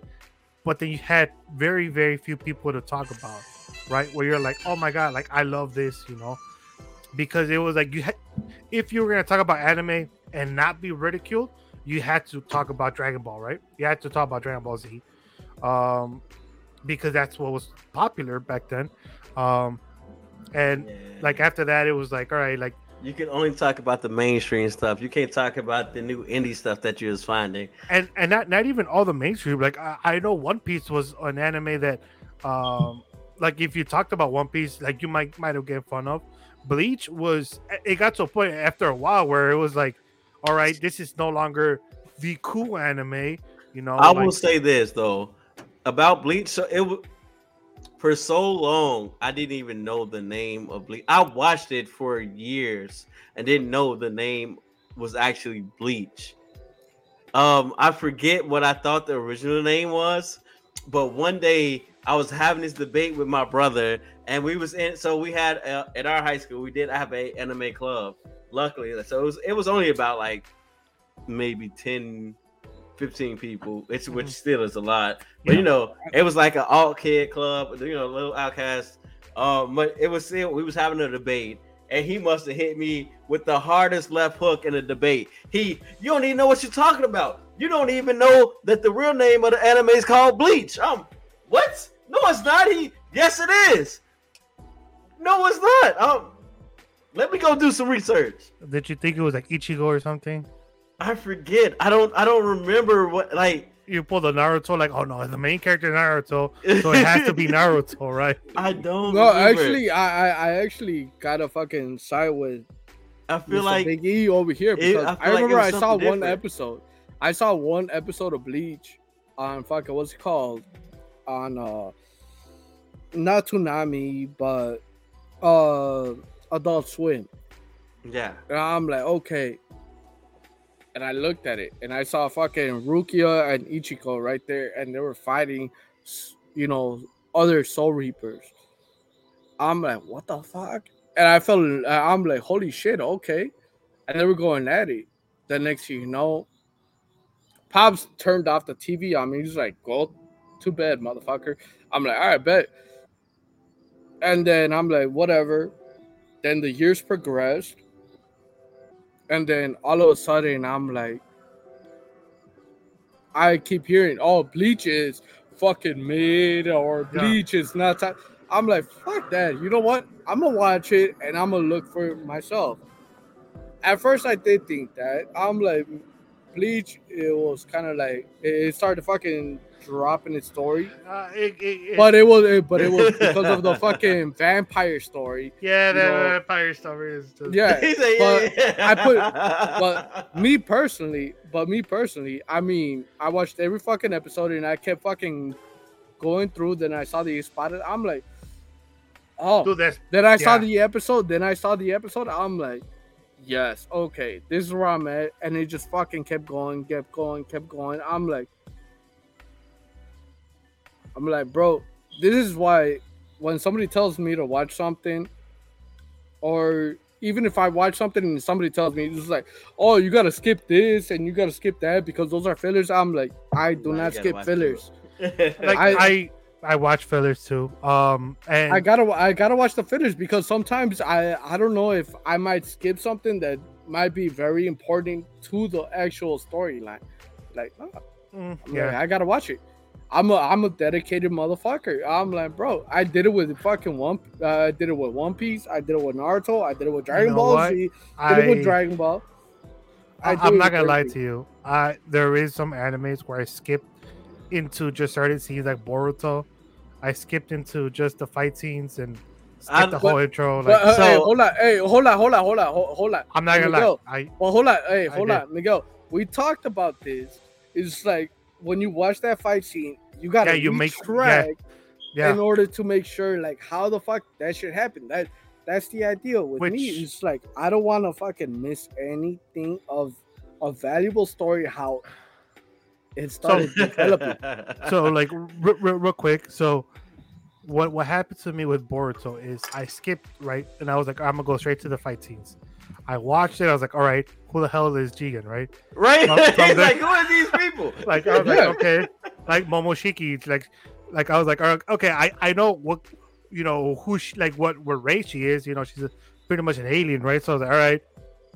but then you had very, very few people to talk about, right? Where you're like, oh my God, like, I love this, you know? Because it was like you had, if you were gonna talk about anime and not be ridiculed, you had to talk about Dragon Ball, right? You had to talk about Dragon Ball Z, um, because that's what was popular back then. Um, and yeah. like after that, it was like, all right, like you can only talk about the mainstream stuff. You can't talk about the new indie stuff that you was finding, and and not not even all the mainstream. Like I, I know One Piece was an anime that, um, like if you talked about One Piece, like you might might have get fun of. Bleach was it got to a point after a while where it was like, all right, this is no longer the cool anime, you know. I like, will say this though about Bleach, so it for so long I didn't even know the name of Bleach. I watched it for years and didn't know the name was actually Bleach. Um, I forget what I thought the original name was, but one day I was having this debate with my brother. And we was in, so we had uh, at our high school, we did have a anime club, luckily. So it was, it was only about like maybe ten, fifteen people, it's, which still is a lot. But, you know, it was like an alt kid club, you know, little outcast. Um, but it was still, we was having a debate. And he must have hit me with the hardest left hook in the debate. He, you don't even know what you're talking about. You don't even know that the real name of the anime is called Bleach. Um, what? No, it's not. He, yes, it is. No, it's not. Um, let me go do some research. Did you think it was like Ichigo or something? I forget. I don't. I don't remember what. Like you pulled a Naruto. Like, oh no, the main character Naruto, so it has to be Naruto, right? I don't. No, remember. actually, I, I actually got a fucking side with. I feel Mister like Big E over here because it, I, I remember like I saw different. one episode. I saw one episode of Bleach on fucking what's it called on uh not Toonami but. Uh, Adult Swim. Yeah. And I'm like, okay. And I looked at it, and I saw fucking Rukia and Ichigo right there, and they were fighting, you know, other Soul Reapers. I'm like, what the fuck? And I felt, I'm like, holy shit, okay. And they were going at it. The next thing you know, Pops turned off the T V on me. He's like, go to bed, motherfucker. I'm like, all right, bet. And then I'm like, whatever. Then the years progressed. And then all of a sudden, I'm like, I keep hearing, oh, Bleach is fucking mid, or Bleach yeah. is not. T-. I'm like, fuck that. You know what? I'm going to watch it, and I'm going to look for it myself. At first, I did think that. I'm like, Bleach, it was kind of like, it started fucking dropping its story. Uh, it, it, it, but it was it, but it was because of the fucking vampire story. Yeah, that know? vampire story is just... Yeah, like, but yeah, yeah. I put... But me personally, but me personally, I mean, I watched every fucking episode and I kept fucking going through. Then I saw the spotted. I'm like, oh. Dude, that's, then I yeah. saw the episode. Then I saw the episode. I'm like, yes, okay, this is where I'm at, and it just fucking kept going, kept going, kept going. I'm like, I'm like, bro, this is why when somebody tells me to watch something, or even if I watch something and somebody tells me, it's like, oh, you gotta skip this and you gotta skip that because those are fillers. I'm like, I do not skip fillers. Like I. I I watch fillers too. Um, and I gotta, I gotta watch the fillers because sometimes I, I don't know if I might skip something that might be very important to the actual storyline. Like, oh, mm, yeah, like, I gotta watch it. I'm a, I'm a dedicated motherfucker. I'm like, bro, I did it with fucking one, uh, I did it with One Piece. I did it with Naruto. I did it with Dragon you know Ball Z. I did it with Dragon Ball. I I'm not gonna lie to you. I there is some animes where I skipped into just started scenes like Boruto. I skipped into just the fight scenes and skipped the but, whole intro. Like, but, so, hey, hold on, hey, hold on, hold on, hold on, hold on. I'm not gonna Miguel, lie. I, well, hold on, hey, hold I on, did. Miguel. We talked about this. It's like when you watch that fight scene, you gotta yeah, you make track yeah, yeah. in order to make sure like how the fuck that shit happened. That that's the idea with Which, me. It's like I don't want to fucking miss anything of a valuable story. How. It started so, developing. So, like, real, real, real quick. So, what what happened to me with Boruto is I skipped right, and I was like, I'm gonna go straight to the fight scenes. I watched it. I was like, all right, who the hell is Jigen, right? Right. From, from He's there, like, who are these people? Like, I was yeah. like, okay, like Momoshiki. Like, like I was like, all right, okay, I, I know what you know who she, like what what race she is. You know, she's a, pretty much an alien, right? So I was like, all right,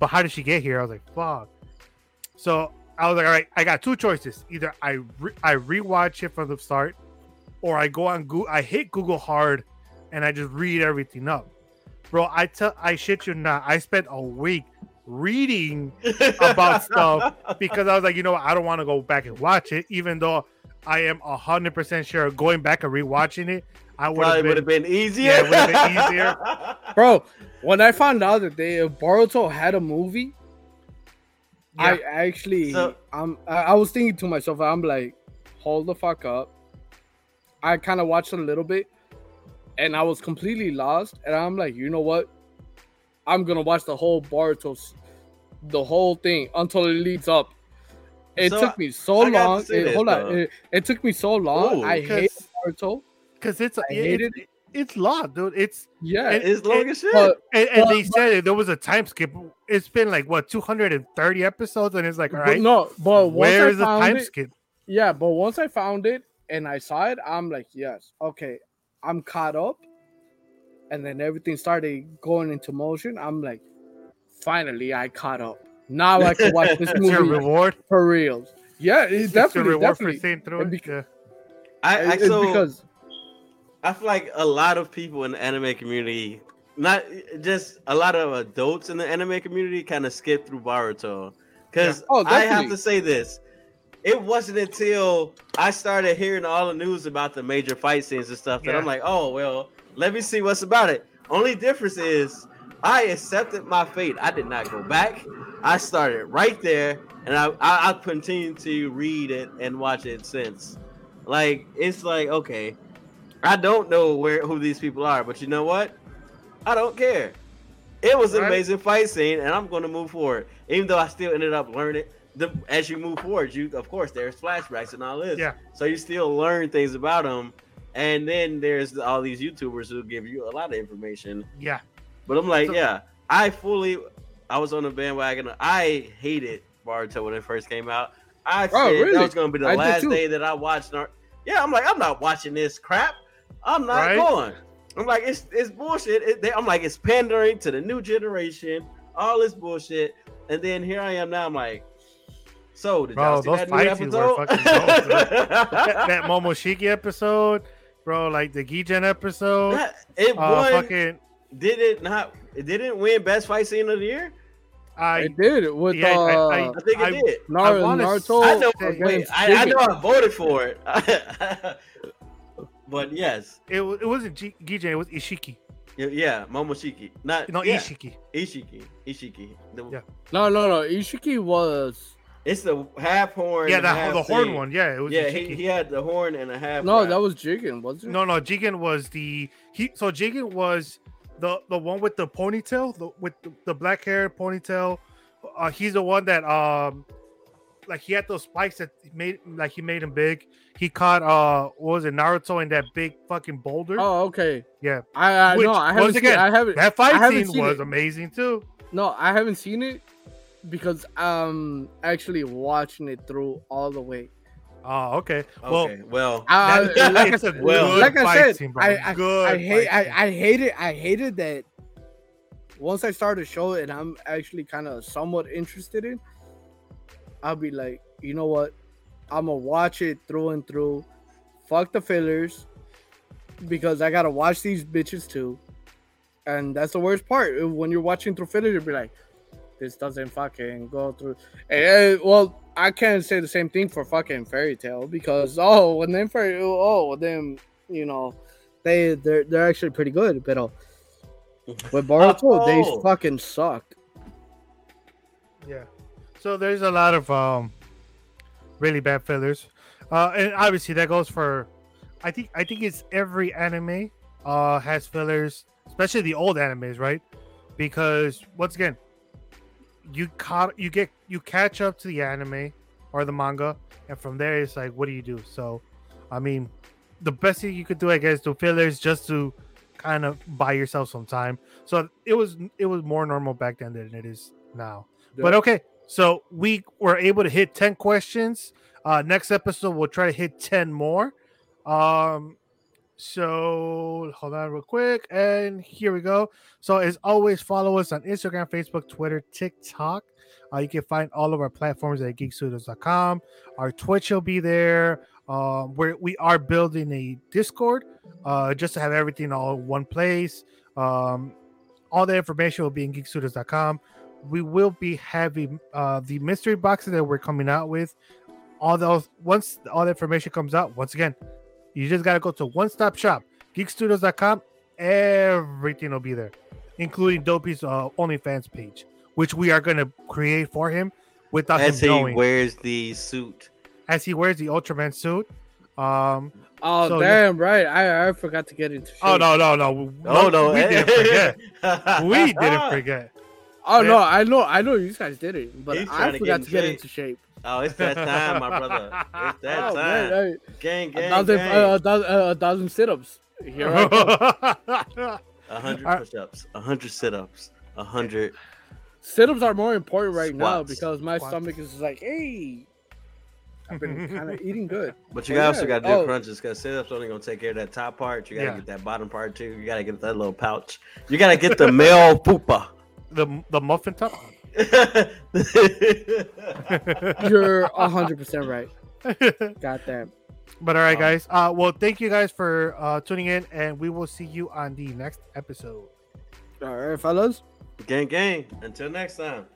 but how did she get here? I was like, fuck. So. I was like, all right, I got two choices. Either I re- I rewatch it from the start, or I go on Google. I hit Google hard, and I just read everything up, bro. I tell, I shit you not. I spent a week reading about stuff because I was like, you know what? I don't want to go back and watch it, even though I am a hundred percent sure going back and rewatching it, I would probably would have been easier. Yeah, it would have been easier, bro. When I found out that they if Boruto had a movie. Yeah. I actually, so, I'm, I was thinking to myself, I'm like, hold the fuck up. I kind of watched a little bit, and I was completely lost. And I'm like, you know what? I'm gonna watch the whole Boruto, the whole thing until it leads up. It so took me so I long. It, this, hold bro. on, it, it took me so long. Ooh, I hate Boruto because it's I it, hated it. it. It's long, dude. It's yeah, and, it's long and, as shit. But, and, and but, they said it, there was a time skip. It's been like what two hundred thirty episodes, and it's like, all right, but no, but where is the time it, skip? Yeah, but once I found it and I saw it, I'm like, yes, okay, I'm caught up. And then everything started going into motion. I'm like, finally, I caught up. Now I can watch this movie. Your reward for real. Yeah, it's, it's definitely your reward definitely. for seeing through it. Beca- yeah. I, I it's so- because. I feel like a lot of people in the anime community, not just a lot of adults in the anime community, kind of skip through Boruto. Because yeah. oh, I have to say this. It wasn't until I started hearing all the news about the major fight scenes and stuff that yeah. I'm like, oh, well, let me see what's about it. Only difference is I accepted my fate. I did not go back. I started right there, and I, I, I continued to read it and watch it since. Like, it's like, okay. I don't know where who these people are, but you know what? I don't care. It was an right. amazing fight scene, and I'm going to move forward. Even though I still ended up learning, the, as you move forward, you of course there's flashbacks and all this. Yeah. So you still learn things about them, And then there's all these YouTubers who give you a lot of information. Yeah. But I'm like, so, yeah, I fully, I was on the bandwagon. I hated Boruto when it first came out. I said oh, really? that was going to be the I last day that I watched. Our, yeah, I'm like, I'm not watching this crap. I'm not right? going. I'm like, it's it's bullshit. It, they, I'm like, it's pandering to the new generation. All this bullshit. And then here I am now. I'm like, so did y'all see that new episode? Were fucking dope, that, that Momoshiki episode, bro, like the Gijen episode. That, it uh, won. Fucking, did it not? It didn't win best fight scene of the year. I it did it with. Yeah, uh, I, I, I think it I, did. Naruto. I, wanna, Naruto I know. Wait, I, I know. I voted for it. But yes, it it wasn't G- Gijen. It was Ishiki. Yeah, Momoshiki. Not no yeah. Ishiki. Ishiki. Ishiki. The, yeah. No, no, no. Ishiki was. It's the half horn. Yeah, the, half the horn thing. one. Yeah, it was. Yeah, he, he had the horn and a half. No, half. That was Jigen, wasn't it? No, no, Jigen was the he. So Jigen was the the one with the ponytail, the, with the, the black hair ponytail. Uh, he's the one that um, like he had those spikes that made like he made him big. He caught uh, what was it, Naruto in that big fucking boulder? Oh, okay. Yeah, I, I Which, no, I haven't. Once again, seen, I haven't. That fight scene was it. amazing too. No, I haven't seen it. Because I'm actually watching it through all the way. Oh, okay. Well, okay. well, uh, that, like I said, well, like I said, team, I, I, I hate, I, I hate it. I hated that. Once I start a show and I'm actually kind of somewhat interested in, I'll be like, you know what? I'm gonna watch it through and through. Fuck the fillers, because I gotta watch these bitches too, and that's the worst part. When you're watching through fillers, you'll be like, this doesn't fucking go through. And, well, I can't say the same thing for fucking Fairy Tail because oh, when they fairy oh, well, then you know they they're they're actually pretty good, but uh, with Boruto oh. they fucking sucked. Yeah, so there's a lot of um really bad fillers, uh, and obviously that goes for I think I think it's every anime uh has fillers, especially the old animes, right? Because once again. You caught, you get, you catch up to the anime or the manga, and from there it's like, what do you do? So, I mean, the best thing you could do, I guess, to fillers just to kind of buy yourself some time. So it was, it was more normal back then than it is now. Yeah. But okay, so we were able to hit ten questions. Uh, next episode we'll try to hit ten more. Um, So hold on real quick, and here we go. So as always, follow us on Instagram, Facebook, Twitter, TikTok. Uh, you can find all of our platforms at geek studios dot com. Our Twitch will be there. Um, where we are building a Discord, uh, just to have everything all in one place. Um, all the information will be in geek studios dot com. We will be having uh, the mystery boxes that we're coming out with. All those once all the information comes out, once again. You just got to go to one-stop shop, geek studios dot com. Everything will be there, including Dopey's uh, OnlyFans page, which we are going to create for him without As him knowing. As he wears the suit. As he wears the Ultraman suit. Um, oh, so damn, yeah. right. I, I forgot to get into shit. Oh, no, no, no. Oh, no, no. We didn't forget. we didn't forget. Oh, yeah. no, I know. I know you guys did it, but He's I forgot to get, to get into shape. Oh, it's that time, my brother. It's that oh, time. Man, I, gang, gang, a thousand, gang. Uh, a thousand, uh, a thousand sit-ups. Here I go. A hundred push-ups. A hundred sit-ups. A hundred. Sit-ups are more important right Squats. now because my Squats. stomach is like, hey, I've been kind of eating good. But you yeah. also got to do oh. crunches because sit-ups only going to take care of that top part. You got to yeah. get that bottom part, too. You got to get that little pouch. You got to get the male pooper. The, the muffin top? You're one hundred percent right. Goddamn. But all right, guys. Uh, well, thank you guys for uh, tuning in, and we will see you on the next episode. All right, fellas. Gang, gang. Until next time.